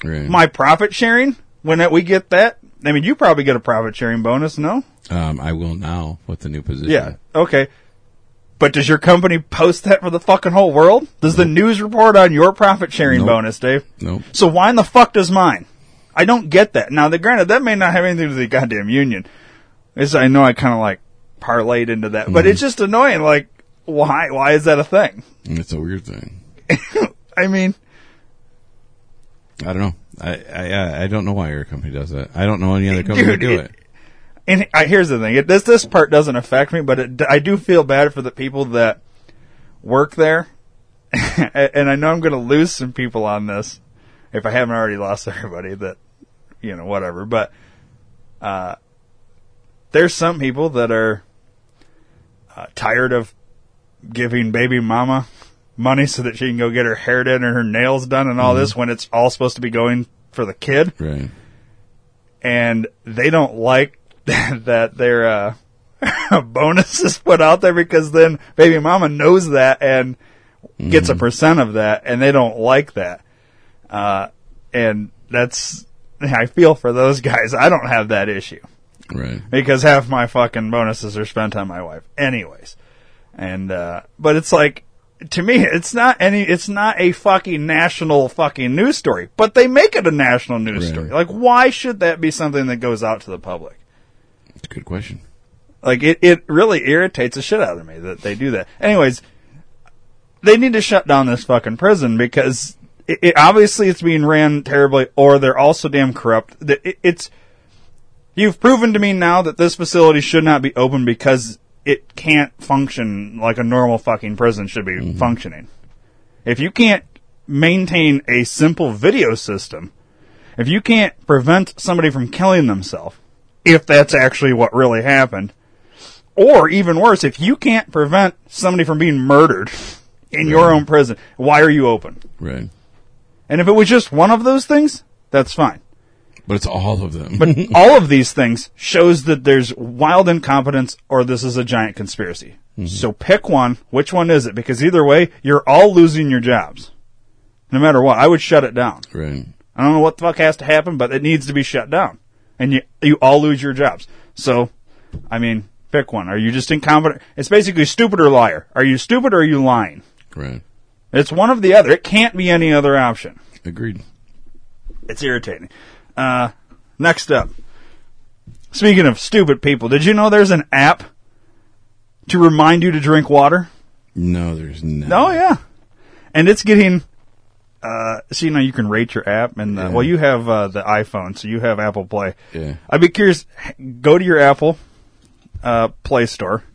Right. My profit sharing, when that, we get that, I mean, you probably get a profit sharing bonus, no? Um, I will now with the new position. Yeah, okay. But does your company post that for the fucking whole world? Does nope. the news report on your profit sharing nope. bonus, Dave? Nope. So why in the fuck does mine? I don't get that. Now, the, granted, that may not have anything to do with the goddamn union. It's, I know I kind of like parlayed into that, mm-hmm. but it's just annoying. Like, why? Why is that a thing? It's a weird thing. I mean, I don't know. I, I I don't know why your company does that. I don't know any other company Dude, that do it. it. And I, here's the thing: it, this this part doesn't affect me, but it, I do feel bad for the people that work there. And I know I'm going to lose some people on this if I haven't already lost everybody. That you know, whatever. But uh, there's some people that are uh, tired of giving baby mama money so that she can go get her hair done and her nails done and all mm-hmm. this when it's all supposed to be going for the kid. Right. And they don't like that their uh, bonus is put out there because then baby mama knows that and mm-hmm. gets a percent of that, and they don't like that. Uh, and that's, I feel for those guys. I don't have that issue. Right. Because half my fucking bonuses are spent on my wife anyways. And, uh, but it's like, to me, it's not any. It's not a fucking national fucking news story, but they make it a national news right. story. Like, why should that be something that goes out to the public? That's a good question. Like, it, it really irritates the shit out of me that they do that. Anyways, they need to shut down this fucking prison because it, it obviously it's being ran terribly, or they're also damn corrupt. It, it's you've proven to me now that this facility should not be open because it can't function like a normal fucking prison should be mm-hmm. functioning. If you can't maintain a simple video system, if you can't prevent somebody from killing themselves, if that's actually what really happened, or even worse, if you can't prevent somebody from being murdered in right. your own prison, why are you open? Right. And if it was just one of those things, that's fine. But it's all of them. But all of these things shows that there's wild incompetence or this is a giant conspiracy. Mm-hmm. So pick one. Which one is it? Because either way, you're all losing your jobs. No matter what. I would shut it down. Right. I don't know what the fuck has to happen, but it needs to be shut down. And you you all lose your jobs. So, I mean, pick one. Are you just incompetent? It's basically stupid or liar. Are you stupid or are you lying? Right. It's one or the other. It can't be any other option. Agreed. It's irritating. Uh, next up, speaking of stupid people, did you know there's an app to remind you to drink water? No, there's not. Oh, yeah. And it's getting, uh, so you know, you can rate your app and, uh, yeah. well, you have, uh, the iPhone, so you have Apple Play. Yeah. I'd be curious, go to your Apple, uh, Play Store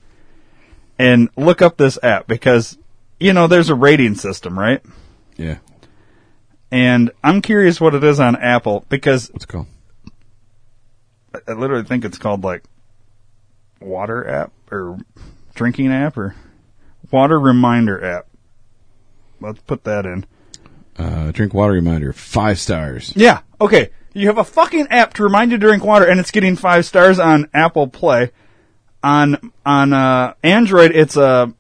and look up this app because, you know, there's a rating system, right? Yeah. And I'm curious what it is on Apple because what's it called? I literally think it's called like water app or drinking app or water reminder app. Let's put that in. Uh, drink water reminder, five stars. Yeah. Okay. You have a fucking app to remind you to drink water, and it's getting five stars on Apple Play. On on uh, Android, it's a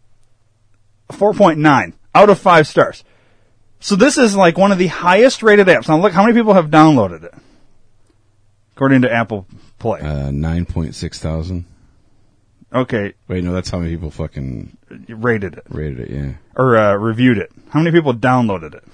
four point nine out of five stars. So this is like one of the highest rated apps. Now look, how many people have downloaded it? According to Apple Play. Uh, nine point six thousand. Okay. Wait, no, that's how many people fucking... Rated it. Rated it, yeah. Or uh, reviewed it. How many people downloaded it?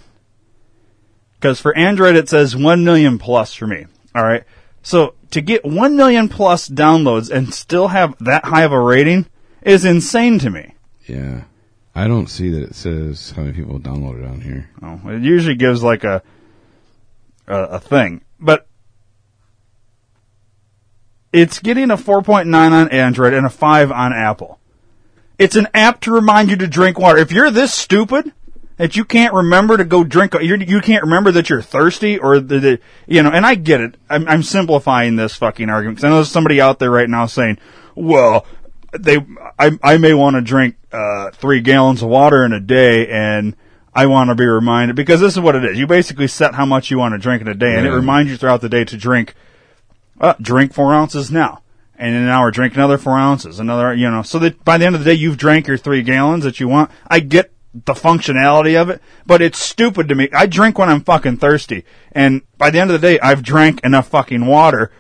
Because for Android it says one million plus for me. All right. So to get one million plus downloads and still have that high of a rating is insane to me. Yeah. I don't see that it says how many people downloaded on here. Oh, it usually gives like a, a a thing, but It's getting a four point nine on Android and a five on Apple. It's an app to remind you to drink water. If you're this stupid that you can't remember to go drink, you're, you can't remember that you're thirsty or the, the you know, and I get it. I'm, I'm simplifying this fucking argument because I know there's somebody out there right now saying, well, they, I, I may want to drink uh, three gallons of water in a day and I want to be reminded, because this is what it is. You basically set how much you want to drink in a day, and it reminds you throughout the day to drink. Uh, drink four ounces now, and in an hour drink another four ounces, another, you know, so that by the end of the day you've drank your three gallons that you want. I get the functionality of it, but it's stupid to me. I drink when I'm fucking thirsty, and by the end of the day I've drank enough fucking water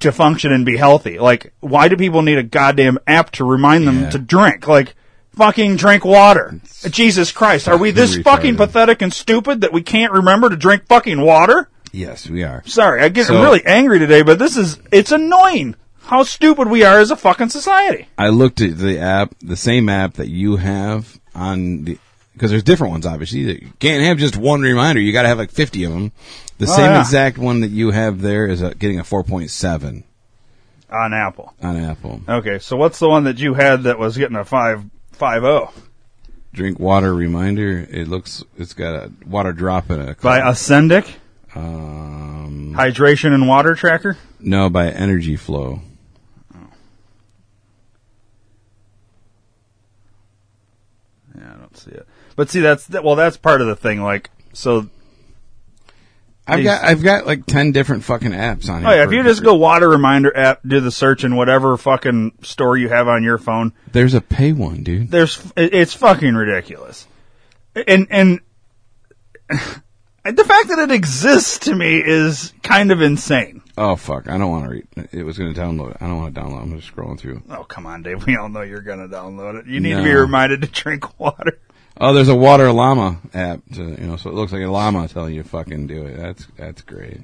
to function and be healthy. Like, why do people need a goddamn app to remind them yeah. to drink? Like, fucking drink water. It's Jesus Christ. Are we this retarded. Fucking pathetic and stupid that we can't remember to drink fucking water? Yes, we are. Sorry, I get so, really angry today, but this is, it's annoying how stupid we are as a fucking society. I looked at the app, the same app that you have on the, because there's different ones, obviously. You can't have just one reminder. You got to have like fifty of them. The oh, same yeah. exact one that you have there is a, getting a four point seven. On Apple. On Apple. Okay, so what's the one that you had that was getting a five point five oh? Drink water reminder. It looks, it's got a water drop in it. By Ascendic? Um, Hydration and water tracker? No, by energy flow. Oh. Yeah, I don't see it. But see, that's well, that's part of the thing. Like, so I've these, got I've got like ten different fucking apps on here. Oh yeah, if you just go water reminder app, do the search in whatever fucking store you have on your phone. There's a pay one, dude. There's it's fucking ridiculous, and and. The fact that it exists to me is kind of insane. Oh, fuck. I don't want to read. It was going to download it. I don't want to download it. I'm just scrolling through. Oh, come on, Dave. We all know you're going to download it. You need no. to be reminded to drink water. Oh, there's a water llama app. To, you know, so it looks like a llama telling you to fucking do it. That's that's great.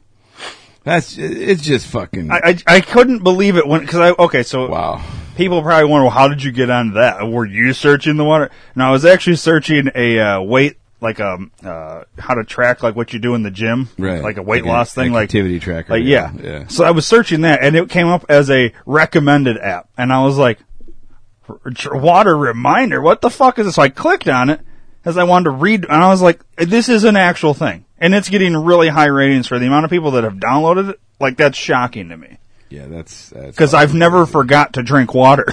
That's It's just fucking... I I, I couldn't believe it when... Because I... Okay, so... Wow. People probably wonder, well, how did you get onto that? Were you searching the water? No, I was actually searching a uh, weight... Like um, uh, how to track like what you do in the gym, right? Like a weight like loss an, thing, like activity like, tracker. Like, yeah. yeah. So I was searching that, and it came up as a recommended app, and I was like, "Water reminder? What the fuck is this?" So I clicked on it as I wanted to read, and I was like, "This is an actual thing," and it's getting really high ratings for the amount of people that have downloaded it. Like, that's shocking to me. Yeah, that's because I've never forgot to drink water.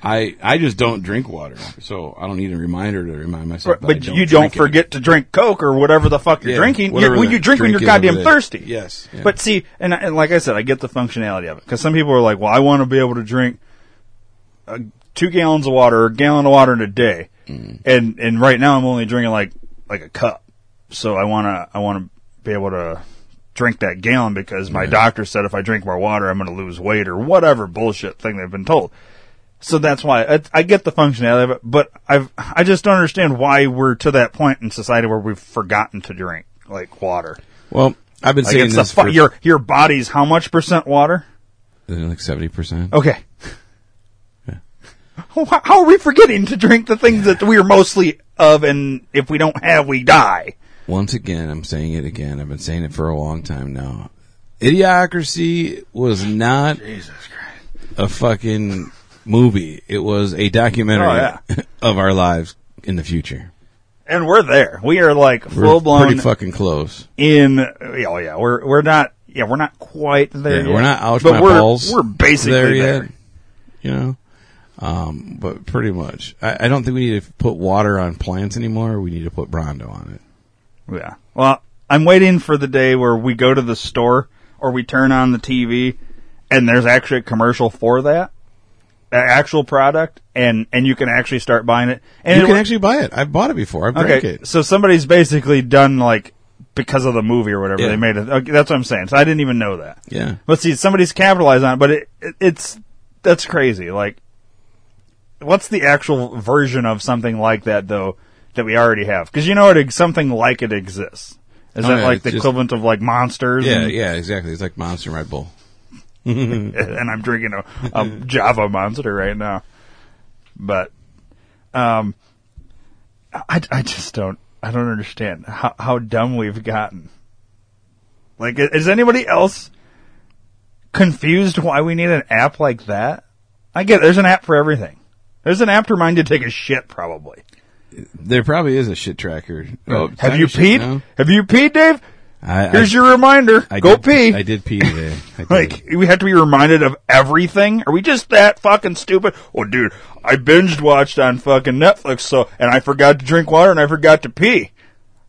I, I just don't drink water, so I don't need a reminder to remind myself. But, but don't you don't forget it. To drink Coke or whatever the fuck you're yeah, drinking. You, well, you drink when you're goddamn thirsty. Yes. Yeah. But see, and, and like I said, I get the functionality of it. Because some people are like, well, I want to be able to drink uh, two gallons of water or a gallon of water in a day. Mm. And and right now I'm only drinking like like a cup. So I want to I want to be able to drink that gallon because my yeah. doctor said if I drink more water, I'm going to lose weight or whatever bullshit thing they've been told. So that's why I, I get the functionality of it, but I've I just don't understand why we're to that point in society where we've forgotten to drink like water. Well, I've been like saying this fu- for your your body's how much percent water? Like seventy percent. Okay. Yeah. How are we forgetting to drink the things yeah. that we are mostly of, and if we don't have, we die? Once again, I'm saying it again. I've been saying it for a long time now. Idiocracy was not Jesus Christ. a fucking. movie. It was a documentary oh, yeah. of our lives in the future, and we're there. We are like full blown, pretty fucking close. In oh yeah, we're we're not yeah we're not quite there. Yeah, yet. We're not out but my we're, balls. We're basically there, there. Yet, you know. Um, but pretty much, I, I don't think we need to put water on plants anymore. We need to put Brondo on it. Yeah. Well, I'm waiting for the day where we go to the store or we turn on the T V and there's actually a commercial for that. Actual product, and, and you can actually start buying it. And you can it, actually buy it. I've bought it before. I've drank okay, it. So somebody's basically done, like, because of the movie or whatever. Yeah. They made it. Okay, that's what I'm saying. So I didn't even know that. Yeah. But see, somebody's capitalized on it, but it, it, it's, that's crazy. Like, what's the actual version of something like that, though, that we already have? Because you know it, something like it exists. Is oh, that yeah, like the just, equivalent of, like, Monsters? Yeah, and, yeah, exactly. It's like Monster Red Bull. And I'm drinking a, a Java Monster right now, but um, I, I just don't I don't understand how, how dumb we've gotten. Like, is anybody else confused why we need an app like that? I get it. There's an app for everything. There's an app to remind you to take a shit, probably. There probably is a shit tracker. Oh, have you peed? Now? Have you peed, Dave? I, Here's I, your reminder. I Go did, pee. I did pee today. I did. Like, we have to be reminded of everything? Are we just that fucking stupid? Oh, dude, I binged watched on fucking Netflix, so and I forgot to drink water and I forgot to pee.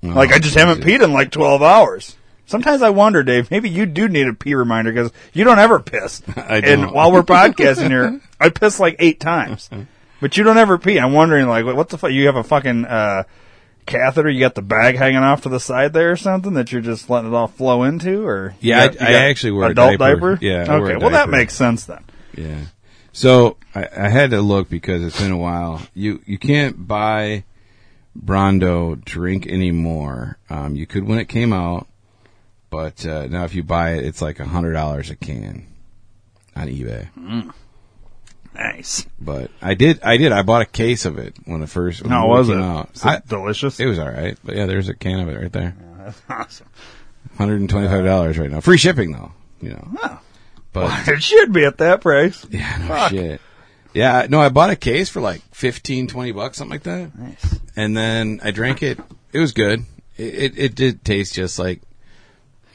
Oh, like, I just crazy. haven't peed in like twelve hours. Sometimes I wonder, Dave, maybe you do need a pee reminder because you don't ever piss. I don't. And while we're podcasting here, I piss like eight times. But you don't ever pee. I'm wondering, like, what the fuck? You have a fucking uh, catheter? You got the bag hanging off to the side there or something that you're just letting it all flow into? Or yeah, got, I, I actually wear adult a diaper. diaper? Yeah, I okay. Well, diaper. That makes sense then. Yeah. So I, I had to look because it's been a while. You you can't buy Brondo drink anymore. Um, you could when it came out, but uh, now if you buy it, it's like a hundred dollars a can on eBay. Mm. Nice, but I did. I did. I bought a case of it when the first. When no, it was it? Out. Was it I, delicious? It was all right, but yeah, there's a can of it right there. Yeah, that's awesome. one hundred twenty-five dollars right now, free shipping though. You know, oh. But well, it should be at that price. Yeah, no Fuck. shit. Yeah, no, I bought a case for like fifteen, twenty bucks, something like that. Nice. And then I drank it. It was good. It it, it did taste just like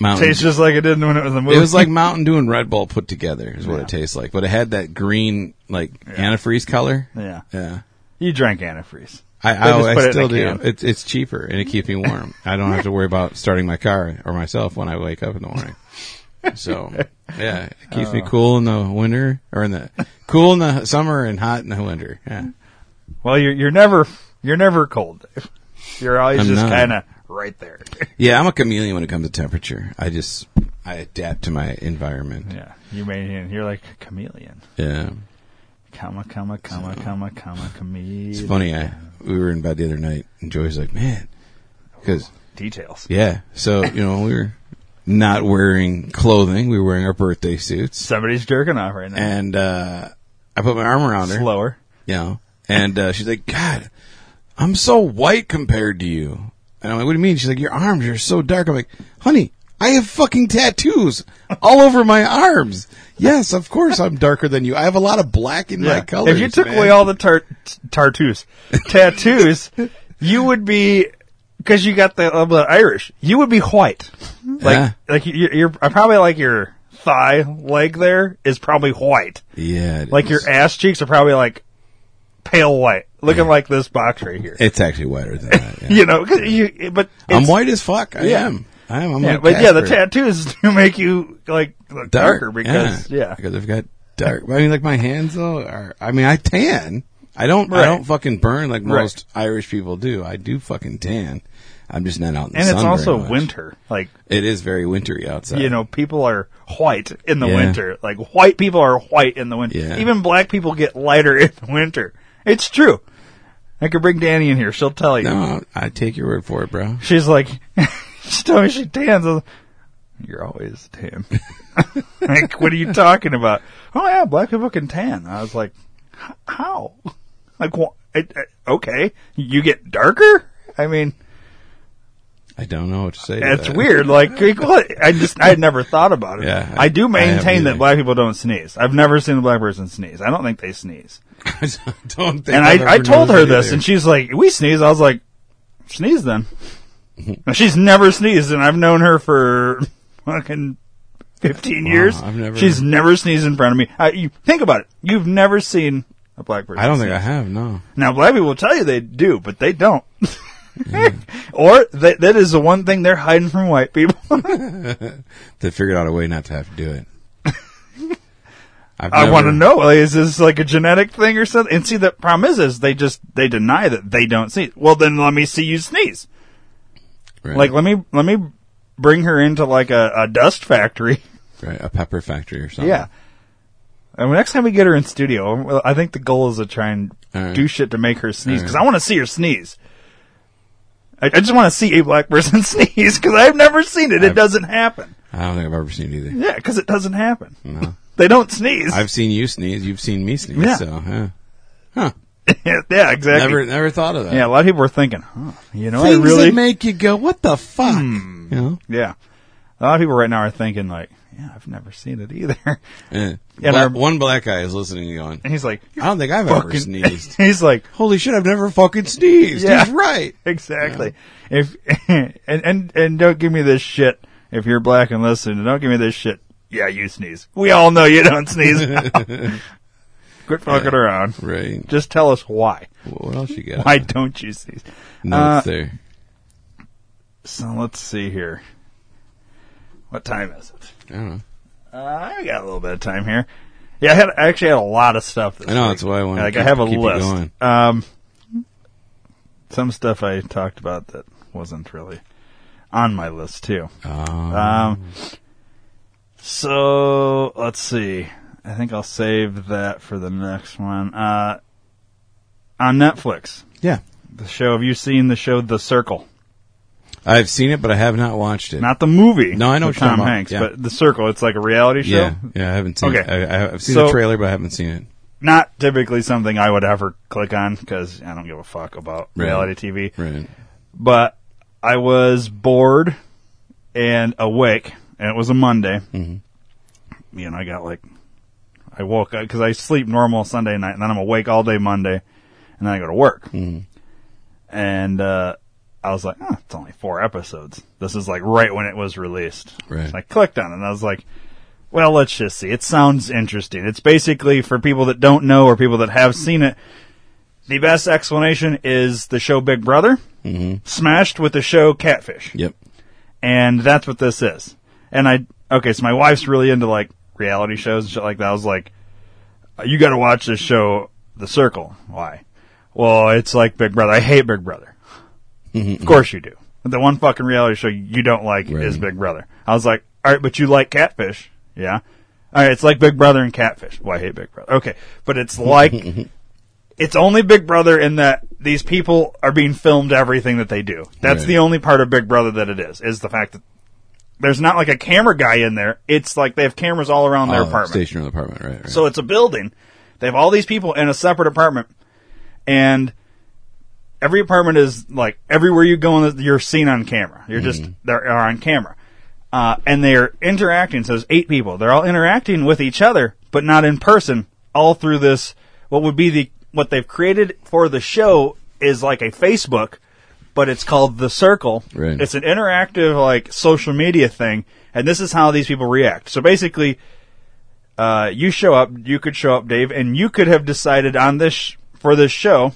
Mountain. It tastes just like it did when it was in the movie. It was like Mountain Dew and Red Bull put together is what yeah. it tastes like. But it had that green, like, yeah. antifreeze color. Yeah. Yeah. You drank antifreeze. I, I, I, I still do. It's, it's cheaper, and it keeps me warm. I don't have to worry about starting my car or myself when I wake up in the morning. So, yeah, it keeps oh. me cool in the winter, or in the cool in the summer and hot in the winter. Yeah. Well, you're, you're never you're never cold, Dave. You're always I'm just kind of... right there. Yeah, I'm a chameleon when it comes to temperature. I just, I adapt to my environment. Yeah, you may, you're like a chameleon. Yeah. Comma, comma, comma, so, comma, comma, chameleon. It's funny, I we were in bed the other night, and Joey's like, man, because... details. Yeah, so, you know, we were not wearing clothing, we were wearing our birthday suits. Somebody's jerking off right now. And uh, I put my arm around her. Slower. You know, and uh, she's like, God, I'm so white compared to you. And I'm like, what do you mean? She's like, your arms are so dark. I'm like, honey, I have fucking tattoos all over my arms. Yes, of course I'm darker than you. I have a lot of black in yeah. my colors. If you took man. away all the tar- tartus, tattoos, you would be, because you got the uh, Irish, you would be white. Like, yeah. like you're, you're probably like your thigh leg there is probably white. Yeah. Like is. Your ass cheeks are probably like pale white. Looking yeah. like this box right here. It's actually whiter than that. Yeah. you know, you, but I'm white as fuck. I yeah. am. I am. I'm yeah, like but Casper. Yeah, the tattoos do make you like look dark, darker because yeah. yeah, because I've got dark. I mean, like my hands though are. I mean, I tan. I don't. Right. I don't fucking burn like most right. Irish people do. I do fucking tan. I'm just not out in the and sun. And it's also very much. Winter. Like it is very wintry outside. You know, people are white in the yeah. winter. Like white people are white in the winter. Yeah. Even black people get lighter in the winter. It's true. I could bring Danny in here. She'll tell you. No, I take your word for it, bro. She's like, she told me she tans. Like, you're always tan. Like, what are you talking about? Oh, yeah, black people can tan. I was like, how? Like, well, I, I, okay. You get darker? I mean. I don't know what to say. It's weird. Like, I just, I had never thought about it. Yeah, I, I do maintain I that black people don't sneeze. I've never seen a black person sneeze. I don't think they sneeze. I don't think. And I, I told her this, either. And she's like, "We sneeze." I was like, "Sneeze then." She's never sneezed, and I've known her for fucking fifteen wow, years. I've never. She's never sneezed in front of me. I, you think about it. You've never seen a black person. I don't sneeze. think I have. No. Now, black people will tell you they do, but they don't. Yeah. Or that, that is the one thing they're hiding from white people. They figured out a way not to have to do it. I've I never... want to know, like, is this like a genetic thing or something? And see, the problem is, is they just, they deny that they don't sneeze. Well, then let me see you sneeze. Right. Like, let me, let me bring her into like a, a dust factory. Right, a pepper factory or something. Yeah. And next time we get her in studio, I think the goal is to try and right. do shit to make her sneeze, because right. I want to see her sneeze. I just want to see a black person sneeze, because I've never seen it. It I've, doesn't happen. I don't think I've ever seen it either. Yeah, because it doesn't happen. No. They don't sneeze. I've seen you sneeze. You've seen me sneeze. Yeah. So, huh. Huh. Yeah, exactly. Never never thought of that. Yeah, a lot of people were thinking, huh, you know, things I really... that make you go, what the fuck? Hmm. You know? Yeah. A lot of people right now are thinking, like, yeah, I've never seen it either. Yeah. And our, one black guy is listening to you on. And he's like, I don't think I've fucking, ever sneezed. He's like, holy shit, I've never fucking sneezed. Yeah, he's right. Exactly. Yeah. If and, and and don't give me this shit. If you're black and listening, don't give me this shit. Yeah, you sneeze. We all know you don't sneeze. Quit fucking yeah, around. Right. Just tell us why. What else you got? Why don't you sneeze? No, uh, it's there. So let's see here. What time is it? I don't know. Uh, I got a little bit of time here. Yeah, I, had, I actually had a lot of stuff this week. I know, week. That's why I wanted like, to keep, I have a keep list. It going. Um, some stuff I talked about that wasn't really on my list, too. Oh. Um, so, let's see. I think I'll save that for the next one. Uh, on Netflix. Yeah. The show. Have you seen the show The Circle? I've seen it, but I have not watched it. Not the movie. No, I know Tom Hanks, yeah. But The Circle. It's like a reality show. Yeah, yeah, I haven't seen okay. it. I, I've seen so, the trailer, but I haven't seen it. Not typically something I would ever click on because I don't give a fuck about right. reality T V. Right. But I was bored and awake, and it was a Monday. Mm-hmm. You know, I got like, I woke up because I sleep normal Sunday night, and then I'm awake all day Monday, and then I go to work. Mm-hmm. And, uh, I was like, oh, it's only four episodes. This is like right when it was released. Right. So I clicked on it and I was like, well, let's just see. It sounds interesting. It's basically, for people that don't know or people that have seen it, the best explanation is the show Big Brother mm-hmm. smashed with the show Catfish. Yep. And that's what this is. And I, okay, so my wife's really into like reality shows and shit like that. I was like, you got to watch this show, The Circle. Why? Well, it's like Big Brother. I hate Big Brother. Of course you do. The one fucking reality show you don't like right. is Big Brother. I was like, all right, but you like Catfish. Yeah. All right, it's like Big Brother and Catfish. Well, I hate Big Brother. Okay. But it's like, it's only Big Brother in that these people are being filmed everything that they do. That's right. the only part of Big Brother that it is, is the fact that there's not like a camera guy in there. It's like they have cameras all around their oh, apartment. Stationary apartment, right, right. So it's a building. They have all these people in a separate apartment. And every apartment is, like, everywhere you go, in the, you're seen on camera. You're just, mm-hmm. they are on camera. Uh, and they're interacting, so there's eight people. They're all interacting with each other, but not in person, all through this, what would be the, what they've created for the show is like a Facebook, but it's called The Circle. Right. It's an interactive, like, social media thing, and this is how these people react. So basically, uh, you show up, you could show up, Dave, and you could have decided on this, sh- for this show,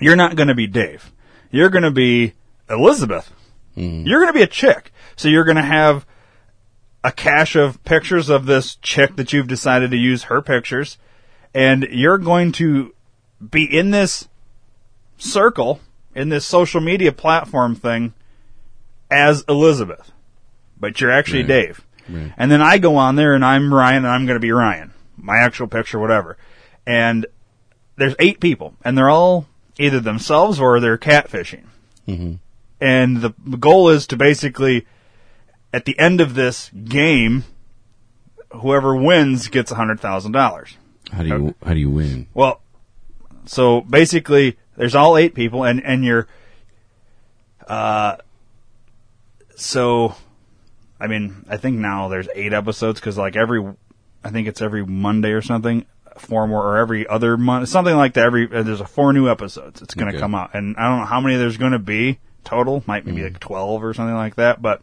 you're not going to be Dave. You're going to be Elizabeth. Mm. You're going to be a chick. So you're going to have a cache of pictures of this chick that you've decided to use her pictures. And you're going to be in this circle, in this social media platform thing, as Elizabeth. But you're actually right. Dave. Right. And then I go on there and I'm Ryan and I'm going to be Ryan. My actual picture, whatever. And there's eight people. And they're all either themselves or they're catfishing. Mm-hmm. And the goal is to basically, at the end of this game, whoever wins gets one hundred thousand dollars. How do you how do you win? Well, so basically, there's all eight people, and, and you're... Uh, so, I mean, I think now there's eight episodes, because like every, I think it's every Monday or something, four more, or every other month, something like that. Every there's a four new episodes. It's going to okay. come out, and I don't know how many there's going to be total. Might maybe mm. like twelve or something like that. But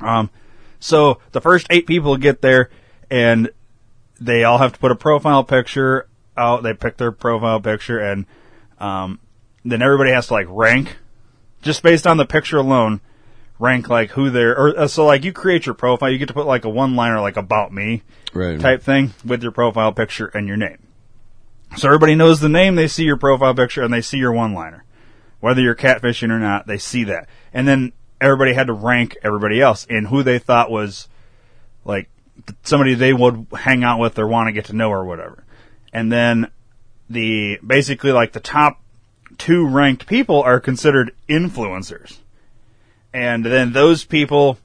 um, so the first eight people get there, and they all have to put a profile picture out. They pick their profile picture, and um, then everybody has to like rank just based on the picture alone. Rank like who they're, or so like you create your profile, you get to put like a one-liner like about me right, type thing with your profile picture and your name. So everybody knows the name, they see your profile picture, and they see your one-liner. Whether you're catfishing or not, they see that. And then everybody had to rank everybody else in who they thought was like somebody they would hang out with or want to get to know or whatever. And then the, basically like the top two ranked people are considered influencers. And then those people,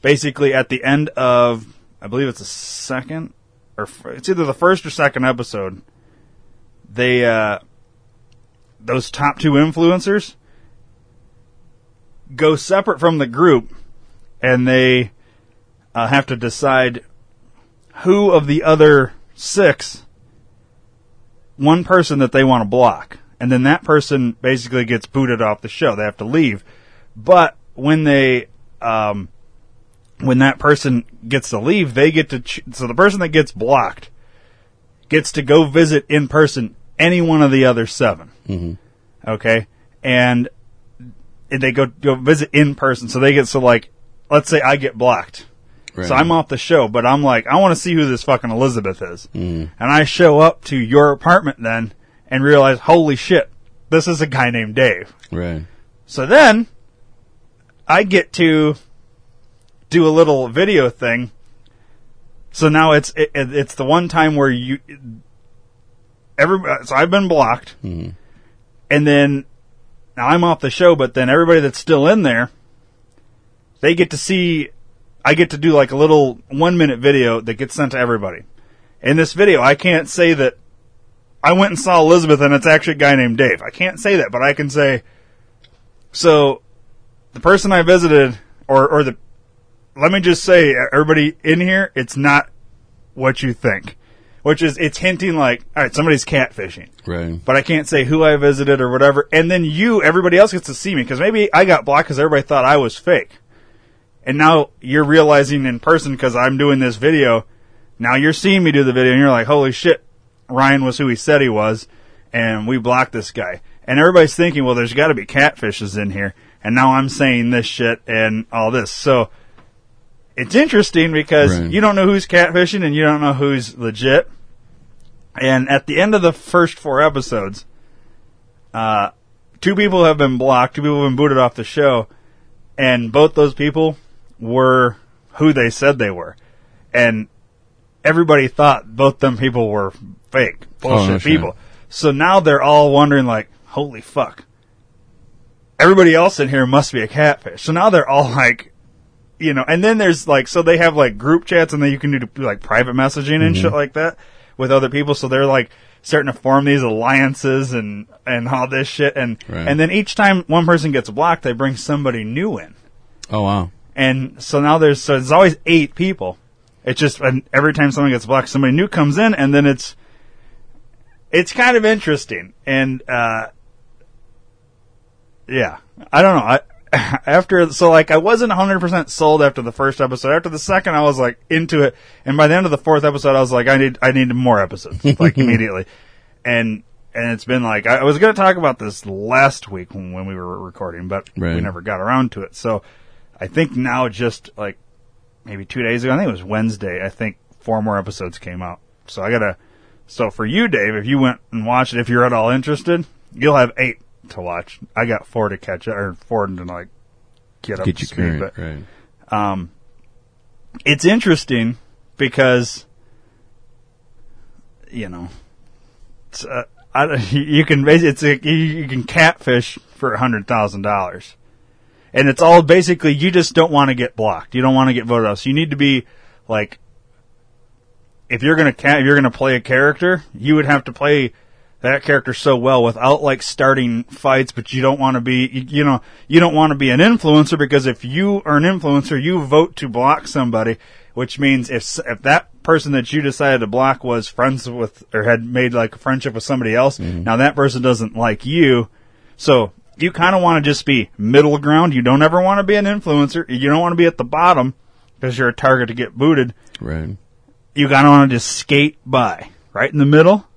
basically at the end of, I believe it's the second, or it's either the first or second episode, they, uh, those top two influencers go separate from the group, and they uh, have to decide who of the other six, one person that they want to block. And then that person basically gets booted off the show. They have to leave. But when they, um, when that person gets to leave, they get to, ch- so the person that gets blocked gets to go visit in person any one of the other seven. Mm-hmm. Okay. And they go, go visit in person. So they get, so like, let's say I get blocked. Right. So I'm off the show, but I'm like, I want to see who this fucking Elizabeth is. Mm-hmm. And I show up to your apartment then. And realize, holy shit, this is a guy named Dave. Right. So then, I get to do a little video thing. So now it's it, it's the one time where you... every So I've been blocked. Mm-hmm. And then, now I'm off the show, but then everybody that's still in there, they get to see... I get to do like a little one-minute video that gets sent to everybody. In this video, I can't say that I went and saw Elizabeth, and it's actually a guy named Dave. I can't say that, but I can say, so the person I visited, or, or the, let me just say, everybody in here, it's not what you think. Which is, it's hinting like, all right, somebody's catfishing. Right. But I can't say who I visited or whatever. And then you, everybody else gets to see me, because maybe I got blocked because everybody thought I was fake. And now you're realizing in person, because I'm doing this video, now you're seeing me do the video, and you're like, holy shit. Ryan was who he said he was, and we blocked this guy. And everybody's thinking, well, there's got to be catfishes in here, and now I'm saying this shit and all this. So it's interesting because right. you don't know who's catfishing and you don't know who's legit. And at the end of the first four episodes, uh, two people have been blocked, two people have been booted off the show, and both those people were who they said they were. And everybody thought both them people were fake, bullshit oh, no people. Shit. So now they're all wondering, like, holy fuck. Everybody else in here must be a catfish. So now they're all like, you know, and then there's like, so they have like group chats and then you can do like private messaging and mm-hmm. shit like that with other people. So they're like starting to form these alliances and, and all this shit. And, right. and then each time one person gets blocked, they bring somebody new in. Oh, wow. And so now there's, so there's always eight people. It's just and every time someone gets blocked, somebody new comes in, and then it's it's kind of interesting. And uh, yeah, I don't know. I after so like I wasn't one hundred percent sold after the first episode. After the second, I was like into it, and by the end of the fourth episode, I was like, I need I need more episodes like immediately. And and it's been like I, I was going to talk about this last week when, when we were recording, but right. we never got around to it. So I think now just like. Maybe two days ago, I think it was Wednesday, I think four more episodes came out. So I gotta, so for you, Dave, if you went and watched it, if you're at all interested, you'll have eight to watch. I got four to catch up, or four to like get up get to speed. Current, but, right. Um, it's interesting because, you know, it's, uh, I, you can it's a, you can catfish for a hundred thousand dollars. And it's all basically, you just don't want to get blocked. You don't want to get voted off. So you need to be, like, if you're going to if you're gonna play a character, you would have to play that character so well without, like, starting fights. But you don't want to be, you, you know, you don't want to be an influencer because if you are an influencer, you vote to block somebody. Which means if if that person that you decided to block was friends with, or had made, like, a friendship with somebody else, mm-hmm. now that person doesn't like you. So... you kind of want to just be middle ground. You don't ever want to be an influencer. You don't want to be at the bottom because you're a target to get booted. Right. You kind of want to just skate by, right in the middle.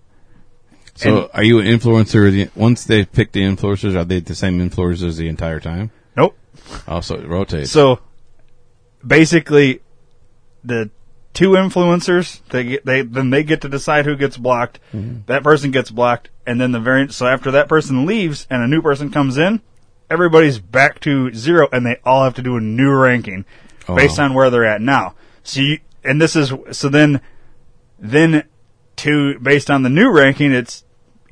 So and, are you an influencer? Once they pick the influencers, are they the same influencers the entire time? Nope. Also, it rotates. So basically, the two influencers, they get, they then they get to decide who gets blocked. Mm-hmm. That person gets blocked. And then the variant, so after that person leaves and a new person comes in, everybody's back to zero and they all have to do a new ranking oh, based wow. on where they're at now. So you, and this is, so then, then to, based on the new ranking, it's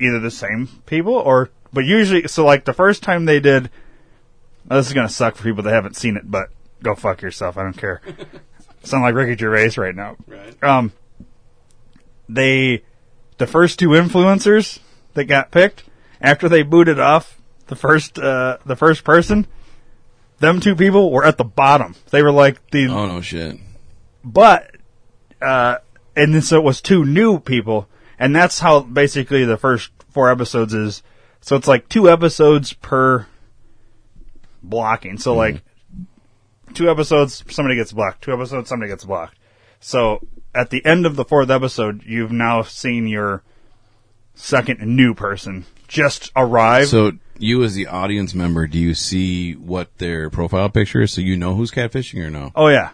either the same people or, but usually, so like the first time they did, well, this is going to suck for people that haven't seen it, but go fuck yourself. I don't care. Sound like Ricky Gervais right now. Right. Um, they, the first two influencers, that got picked after they booted off the first uh, the first person. Them two people were at the bottom. They were like the oh no shit. But, uh, and then so it was two new people, and that's how basically the first four episodes is. So it's like two episodes per blocking. So, mm-hmm. like, two episodes, somebody gets blocked. Two episodes, somebody gets blocked. So at the end of the fourth episode, you've now seen your second new person just arrive. So you as the audience member, do you see what their profile picture is so you know who's catfishing or no? Oh, yeah.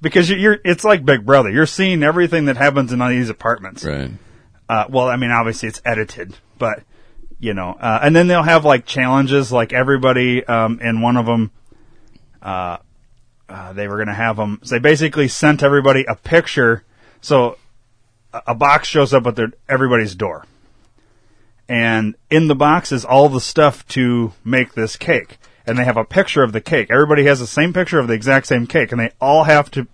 Because you're, it's like Big Brother. You're seeing everything that happens in all these apartments. Right. Uh, well, I mean, obviously it's edited, but, you know. Uh, and then they'll have, like, challenges, like everybody um, in one of them. Uh, uh, they were going to have them. So they basically sent everybody a picture. So a, a box shows up at their everybody's door. And in the box is all the stuff to make this cake. And they have a picture of the cake. Everybody has the same picture of the exact same cake. And they all have to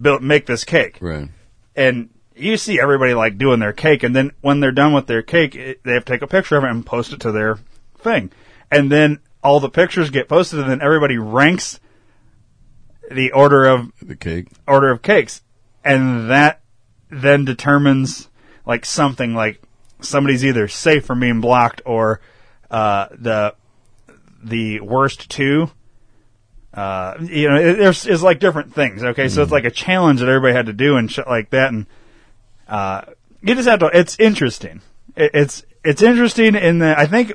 build, make this cake. Right. And you see everybody, like, doing their cake. And then when they're done with their cake, it, they have to take a picture of it and post it to their thing. And then all the pictures get posted, and then everybody ranks the order of the cake. Order of cakes, and that then determines like something like somebody's either safe from being blocked or uh, the the worst two. Uh, you know, it, there's is like different things. Okay, mm-hmm. So it's like a challenge that everybody had to do and shit like that, and uh, you just have to. It's interesting. It, it's it's interesting in that I think.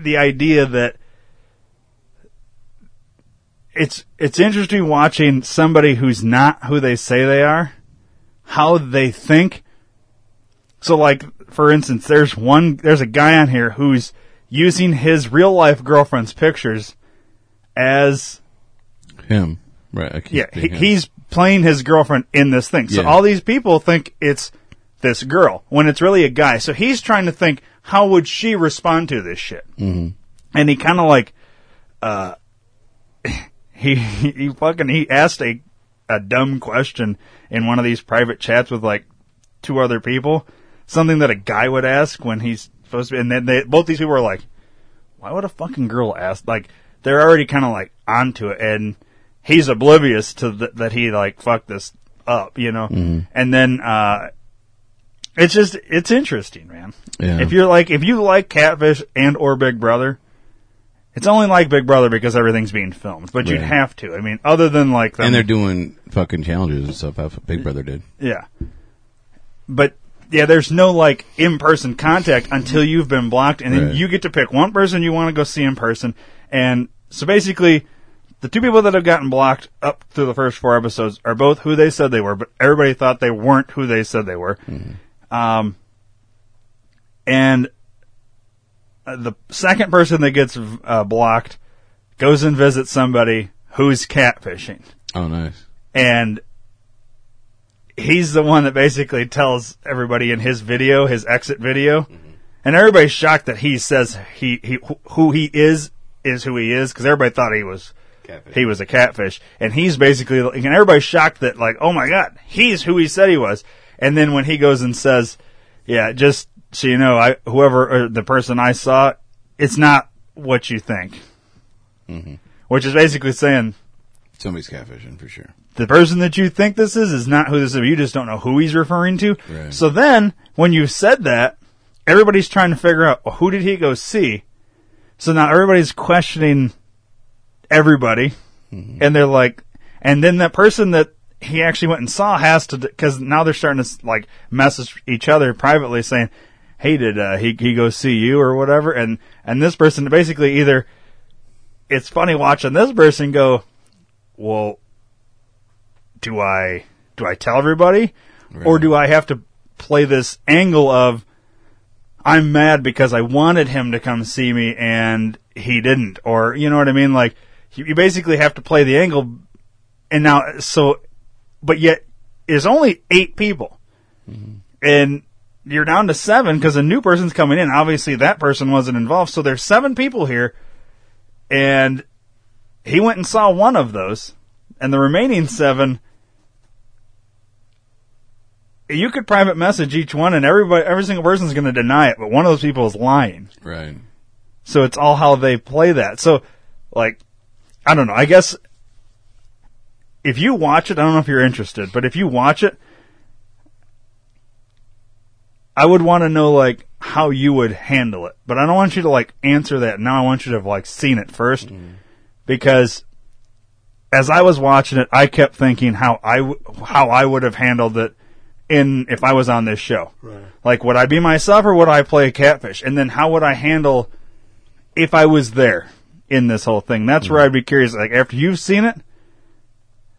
The idea that it's it's interesting watching somebody who's not who they say they are, how they think. So, like, for instance, there's one there's a guy on here who's using his real life girlfriend's pictures as him, right? I yeah, he, he's playing his girlfriend in this thing. So yeah. All these people think it's this girl when it's really a guy. So he's trying to think. How would she respond to this shit? Mm-hmm. And he kind of like, uh, he he fucking he asked a a dumb question in one of these private chats with like two other people, something that a guy would ask when he's supposed to be. And then they, both these people were like, "Why would a fucking girl ask?" Like they're already kind of like onto it, and he's oblivious to th- that he like fucked this up, you know. Mm-hmm. And then. uh It's just, it's interesting, man. Yeah. If you're like, if you like Catfish and or Big Brother, it's only like Big Brother because everything's being filmed, but right. You'd have to. I mean, other than like... Them. And they're doing fucking challenges and stuff, how Big Brother did. Yeah. But, yeah, there's no like in-person contact until you've been blocked, and right. Then you get to pick one person you want to go see in person. And so basically, the two people that have gotten blocked up through the first four episodes are both who they said they were, but everybody thought they weren't who they said they were. Mm-hmm. Um, and the second person that gets uh, blocked goes and visits somebody who's catfishing. Oh, nice. And he's the one that basically tells everybody in his video, his exit video, mm-hmm. and everybody's shocked that he says he, he who he is is who he is because everybody thought he was catfish. He was a catfish, and he's basically and everybody's shocked that like, oh my God, he's who he said he was. And then when he goes and says, yeah, just so you know, I whoever or the person I saw, it's not what you think. Mm-hmm. Which is basically saying... Somebody's catfishing, for sure. The person that you think this is is not who this is. You just don't know who he's referring to. Right. So then, when you've said that, everybody's trying to figure out, well, who did he go see? So now everybody's questioning everybody. Mm-hmm. And they're like... And then that person that... He actually went and saw has to because now they're starting to like message each other privately saying, "Hey, did uh, he he go see you or whatever?" And and this person basically either it's funny watching this person go, "Well, do I do I tell everybody, right. or do I have to play this angle of I'm mad because I wanted him to come see me and he didn't, or you know what I mean? Like you, you basically have to play the angle, and now so." But yet, it's only eight people. Mm-hmm. And you're down to seven because a new person's coming in. Obviously, that person wasn't involved. So there's seven people here. And he went and saw one of those. And the remaining seven, you could private message each one, and everybody, every single person's going to deny it. But one of those people is lying. Right. So it's all how they play that. So, like, I don't know. I guess... if you watch it, I don't know if you're interested, but if you watch it, I would want to know, like, how you would handle it. But I don't want you to, like, answer that now. I want you to have, like, seen it first. Mm. Because as I was watching it, I kept thinking how I, w- how I would have handled it in if I was on this show. Right. Like, would I be myself or would I play Catfish? And then how would I handle if I was there in this whole thing? That's mm. where I'd be curious, like, after you've seen it,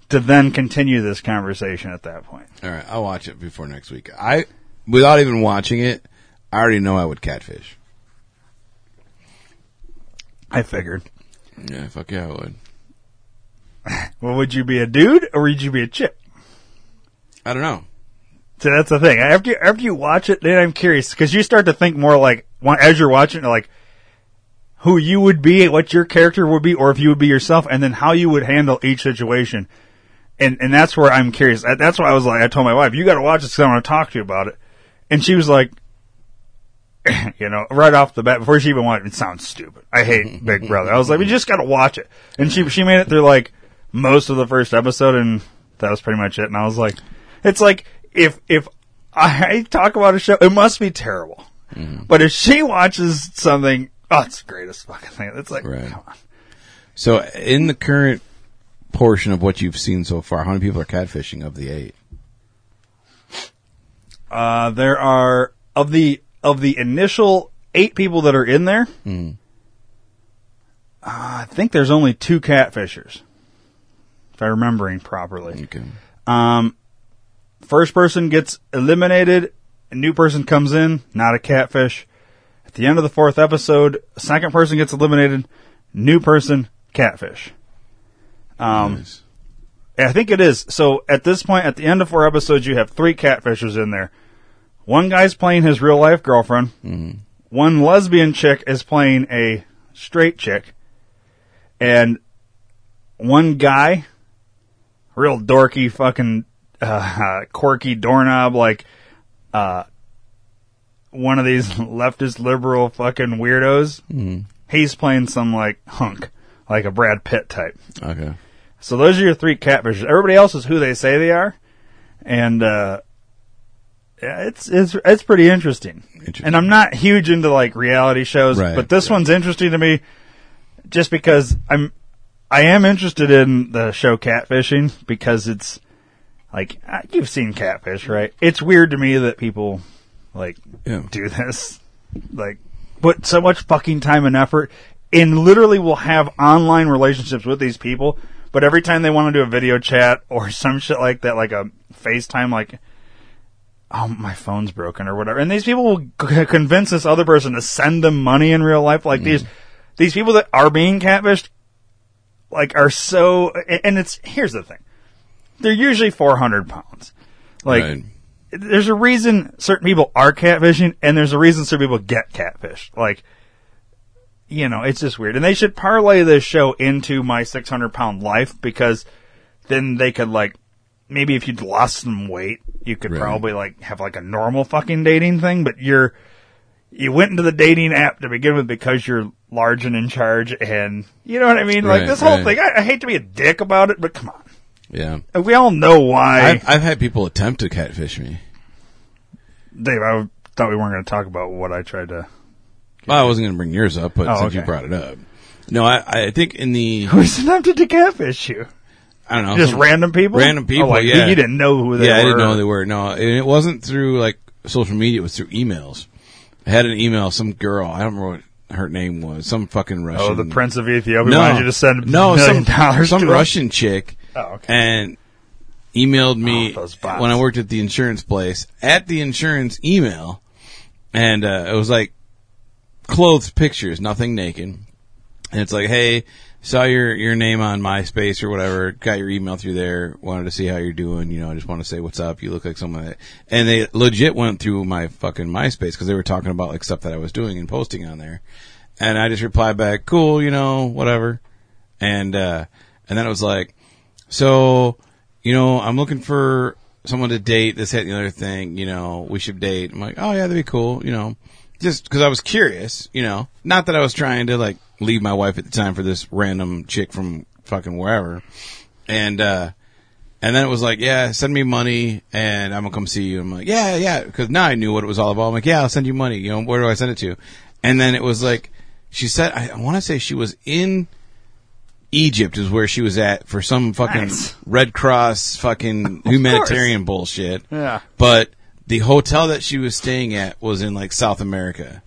to then continue this conversation at that point. All right, I'll watch it before next week. I... Without even watching it, I already know I would catfish. I figured. Yeah, fuck yeah, I would. Well, would you be a dude or would you be a chick? I don't know. So that's the thing. After you, after you watch it, then I'm curious. Because you start to think more like, as you're watching it, like who you would be, what your character would be, or if you would be yourself, and then how you would handle each situation. And and that's where I'm curious. That's why I was like, I told my wife, you got to watch this because I want to talk to you about it. And she was like, you know, right off the bat, before she even watched it, it sounds stupid. I hate Big Brother. I was like, we just got to watch it. And she she made it through, like, most of the first episode, and that was pretty much it. And I was like, it's like, if if I talk about a show, it must be terrible. Mm. But if she watches something, oh, it's the greatest fucking thing. It's like, right. Come on. So in the current portion of what you've seen so far, how many people are catfishing of the eight? Uh, there are, of the of the initial eight people that are in there, mm. uh, I think there's only two catfishers, if I'm remembering properly. Okay. Um, first person gets eliminated, a new person comes in, not a catfish. At the end of the fourth episode, second person gets eliminated, new person, catfish. Um, nice. I think it is. So at this point, at the end of four episodes, you have three catfishers in there. One guy's playing his real life girlfriend. Mm-hmm. One lesbian chick is playing a straight chick. And one guy, real dorky, fucking, uh, quirky doorknob, like, uh, one of these leftist liberal fucking weirdos. Mm-hmm. He's playing some like hunk, like a Brad Pitt type. Okay. So those are your three catfishes. Everybody else is who they say they are, and uh, it's it's it's pretty interesting. interesting. And I'm not huge into like reality shows, right, but this right. one's interesting to me, just because I'm I am interested in the show Catfishing because it's like you've seen Catfish, right? It's weird to me that people like yeah. do this, like put so much fucking time and effort, and literally will have online relationships with these people. But every time they want to do a video chat or some shit like that, like a FaceTime, like, oh, my phone's broken or whatever. And these people will c- convince this other person to send them money in real life. Like, mm. these these people that are being catfished, like, are so... And it's here's the thing. They're usually four hundred pounds. Like, right. There's a reason certain people are catfishing, and there's a reason certain people get catfished. Like... You know, it's just weird. And they should parlay this show into My six hundred pound Life, because then they could, like, maybe if you'd lost some weight, you could right. probably, like, have, like, a normal fucking dating thing. But you're, you went into the dating app to begin with because you're large and in charge. And, you know what I mean? Like, right, this whole right. thing, I, I hate to be a dick about it, but come on. Yeah. We all know why. I've, I've had people attempt to catfish me. Dave, I thought we weren't going to talk about what I tried to... Well, I wasn't going to bring yours up, but oh, since okay. you brought it up. No, I, I think in the... Who's attempted to catfish you? I don't know. Just random people? Random people, oh, like, yeah. You didn't know who they yeah, were. Yeah, I didn't know who they were. No, and it wasn't through, like, social media. It was through emails. I had an email, some girl, I don't remember what her name was, some fucking Russian... Oh, the Prince of Ethiopia no, wanted you to send no, million some, dollars some to Russian him. Chick. Oh, okay. And emailed me oh, when I worked at the insurance place, at the insurance email, and uh, it was like, clothes pictures, nothing naked. And it's like, hey, saw your, your name on MySpace or whatever, got your email through there, wanted to see how you're doing, you know, I just want to say what's up, you look like someone that... And they legit went through my fucking MySpace because they were talking about, like, stuff that I was doing and posting on there. And I just replied back, cool, you know, whatever. And, uh, and then it was like, so, you know, I'm looking for someone to date, this, that, and the other thing, you know, we should date. I'm like, oh, yeah, that'd be cool, you know. Just because I was curious, you know. Not that I was trying to, like, leave my wife at the time for this random chick from fucking wherever. And uh, And then it was like, yeah, send me money, and I'm going to come see you. I'm like, yeah, yeah, because now I knew what it was all about. I'm like, yeah, I'll send you money. You know, where do I send it to? And then it was like, she said, I, I want to say she was in Egypt is where she was at for some fucking nice. Red Cross fucking humanitarian bullshit. Yeah. But the hotel that she was staying at was in, like, South America.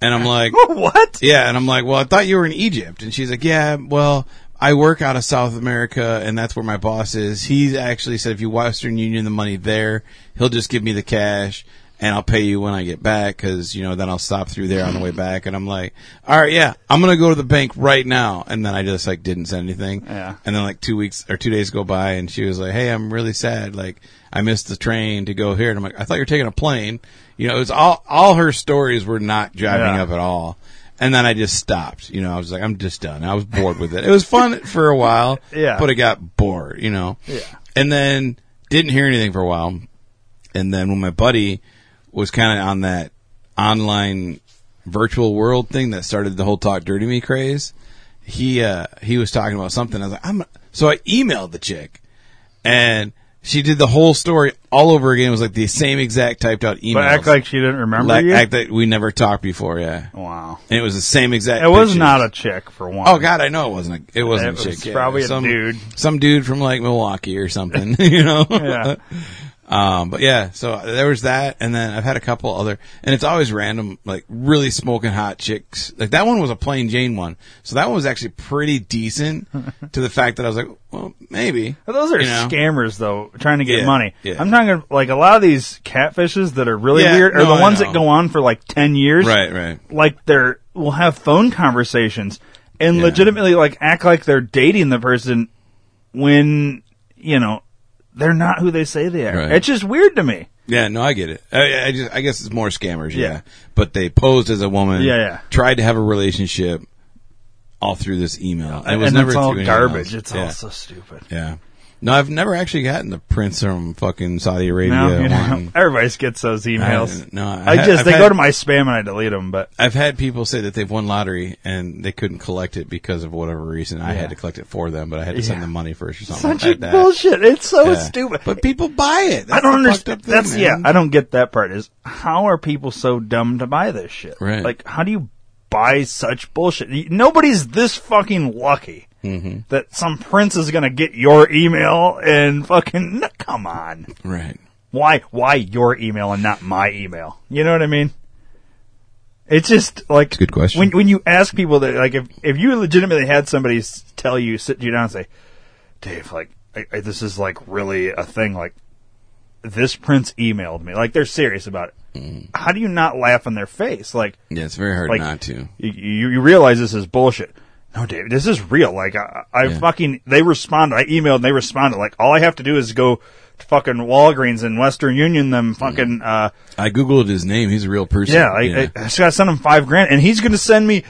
And I'm like... What? Yeah, and I'm like, well, I thought you were in Egypt. And she's like, yeah, well... I work out of South America, and that's where my boss is. He actually said, if you Western Union the money there, he'll just give me the cash, and I'll pay you when I get back, because, you know, then I'll stop through there on the way back. And I'm like, all right, yeah, I'm going to go to the bank right now. And then I just, like, didn't send anything. Yeah. And then, like, two weeks or two days go by, and she was like, hey, I'm really sad. Like, I missed the train to go here. And I'm like, I thought you were taking a plane. You know, it was all, all her stories were not jiving yeah. up at all. And then I just stopped. You know, I was like, I'm just done. I was bored with it. It was fun for a while, yeah. but it got bored, you know. Yeah. And then didn't hear anything for a while. And then when my buddy was kind of on that online virtual world thing that started the whole Talk Dirty Me craze, he uh, he was talking about something. I was like, I'm so I emailed the chick, and she did the whole story all over again. It was like the same exact typed out email. But act like she didn't remember like, you? Act like we never talked before, yeah. Wow. And it was the same exact It was pictures. Not a chick, for one. Oh, God, I know it wasn't a, it wasn't it a was chick. It was probably yeah. some, a dude. Some dude from, like, Milwaukee or something, you know? Yeah. um, but, yeah, so there was that. And then I've had a couple other. And it's always random, like, really smoking hot chicks. Like, that one was a plain Jane one. So that one was actually pretty decent to the fact that I was like, well, maybe. Well, those are you know? scammers, though, trying to get yeah, money. Yeah. I'm talking, like, a lot of these catfishes that are really yeah, weird are no, the ones that go on for, like, ten years. Right, right. Like, they're, will have phone conversations and yeah. legitimately, like, act like they're dating the person when, you know, they're not who they say they are. Right. It's just weird to me. Yeah, no, I get it. I, I, just, I guess it's more scammers, yeah. yeah. But they posed as a woman, yeah, yeah. tried to have a relationship. All through this email. It was and never it's all garbage. Else. It's yeah. all so stupid. Yeah. No, I've never actually gotten the prince from fucking Saudi Arabia. No, you know, everybody gets those emails. I, no, I, I had, just I've they had, go to my spam and I delete them. But I've had people say that they've won lottery and they couldn't collect it because of whatever reason. I yeah. had to collect it for them, but I had to send yeah. them money first or something. Such like a that. Bullshit. It's so yeah. stupid. But people buy it. That's I don't understand. Thing, That's man. yeah. I don't get that part. Is how are people so dumb to buy this shit? Right. Like how do you? Buy such bullshit. Nobody's this fucking lucky mm-hmm. that some prince is going to get your email and fucking come on. Right. Why why your email and not my email? You know what I mean? It's just like it's a good question. When when you ask people that like if, if you legitimately had somebody tell you sit you down and say, "Dave, like I, I, this is like really a thing like this prince emailed me." Like they're serious about it. How do you not laugh in their face? Like, yeah, it's very hard like, not to. You, you realize this is bullshit. No, David, this is real. Like, I, I yeah. fucking, they responded. I emailed and they responded. Like, all I have to do is go to fucking Walgreens and Western Union them fucking. Uh, I Googled his name. He's a real person. Yeah, I, yeah. I, I just got to send him five grand and he's going to send me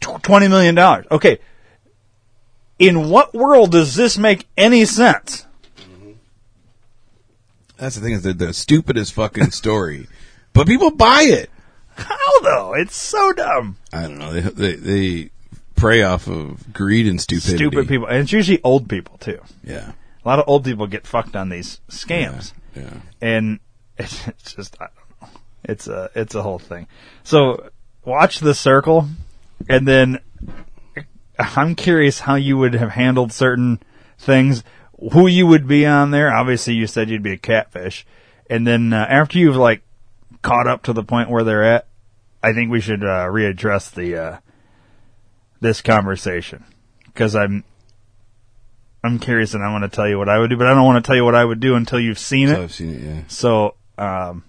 twenty million dollars. Okay. In what world does this make any sense? That's the thing is the stupidest fucking story. But people buy it. How, though? It's so dumb. I don't know. They, they they prey off of greed and stupidity. Stupid people. And it's usually old people, too. Yeah. A lot of old people get fucked on these scams. Yeah. yeah. And it's just, I don't know. It's a, it's a whole thing. So watch The Circle, and then I'm curious how you would have handled certain things, who you would be on there. Obviously, you said you'd be a catfish. And then uh, after you've, like, caught up to the point where they're at, I think we should uh, readdress the uh, this conversation because I'm I'm curious and I want to tell you what I would do, but I don't want to tell you what I would do until you've seen so it. I've seen it, yeah. So, um,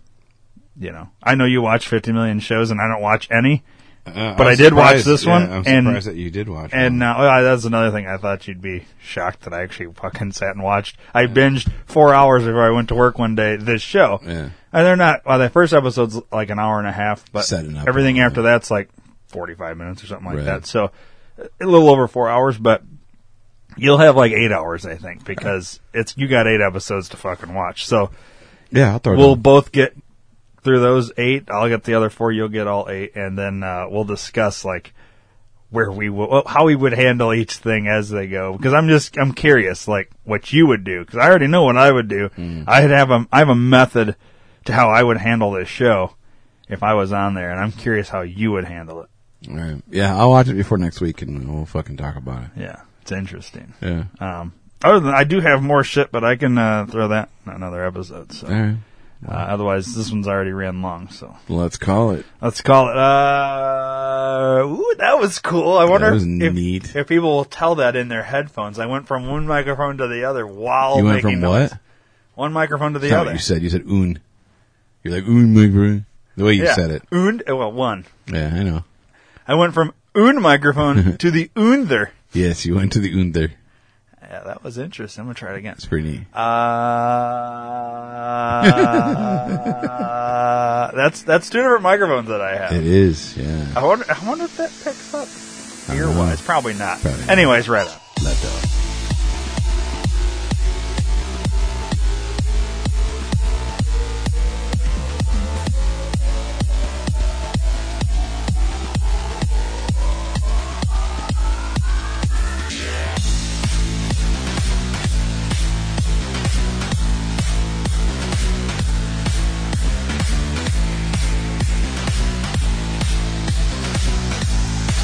you know, I know you watch fifty million shows and I don't watch any, uh, but I, I did watch this yeah, one. I'm surprised and, that you did watch. And now uh, that's another thing I thought you'd be shocked that I actually fucking sat and watched. I yeah. binged four hours before I went to work one day. This show. Yeah. And they're not, well, the first episode's like an hour and a half, but everything after way. That's like forty-five minutes or something like right. that. So a little over four hours, but you'll have like eight hours, I think, because right. it's you got eight episodes to fucking watch. So yeah, I'll throw we'll it both get through those eight. I'll get the other four. You'll get all eight. And then uh, we'll discuss like where we will, how we would handle each thing as they go. Because I'm just, I'm curious, like, what you would do. Because I already know what I would do. Mm. I'd have a, I have a method to how I would handle this show if I was on there. And I'm curious how you would handle it. All right. Yeah, I'll watch it before next week and we'll fucking talk about it. Yeah, it's interesting. Yeah. Um, other than, I do have more shit, but I can uh, throw that in another episode. So. All right. Uh, otherwise, this one's already ran long, so. Let's call it. Let's call it. Uh, ooh, that was cool. I wonder if, neat. if people will tell that in their headphones. I went from one microphone to the other while you went making from noise. What? One microphone to the That's other. What you said. You said un. You're like, un microphone. The way you yeah. said it. Un, well, one. Yeah, I know. I went from un microphone to the under. Yes, you went to the under. Yeah, that was interesting. I'm going to try it again. It's pretty neat. Uh, uh, that's that's two different microphones that I have. It is, yeah. I wonder, I wonder if that picks up ear-wise. Probably not. Probably not. Anyways, right up. Let's do it.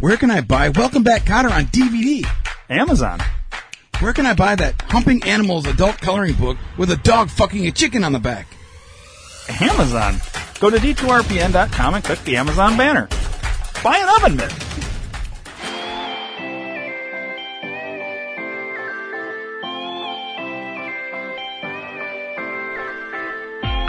Where can I buy Welcome Back, Kotter on D V D? Amazon. Where can I buy that Humping Animals adult coloring book with a dog fucking a chicken on the back? Amazon. Go to D two R P N dot com and click the Amazon banner. Buy an oven mitt.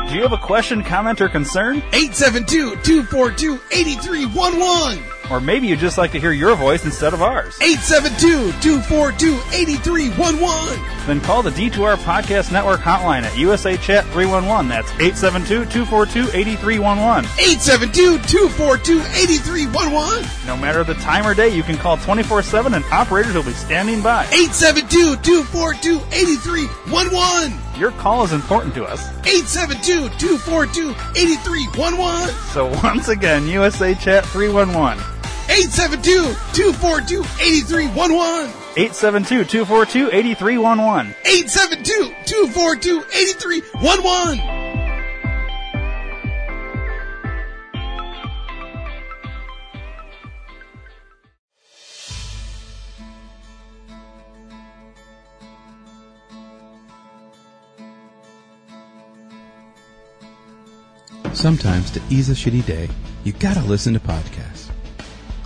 Do you have a question, comment, or concern? eight seven two, two four two, eight three one one. Or maybe you'd just like to hear your voice instead of ours. eight seven two, two four two, eight three one one. Then call the D two R Podcast Network hotline at U S A Chat three one one. That's eight seven two, two four two, eight three one one. eight seven two, two four two, eight three one one. No matter the time or day, you can call twenty-four seven and operators will be standing by. eight seven two, two four two, eight three one one. Your call is important to us. eight seven two, two four two, eight three one one. So once again, U S A Chat three one one. eight seven two, two four two, eight three one one. eight seven two, two four two, eight three one one. eight seven two, two four two, eight three one one. Sometimes, to ease a shitty day, you gotta listen to podcasts.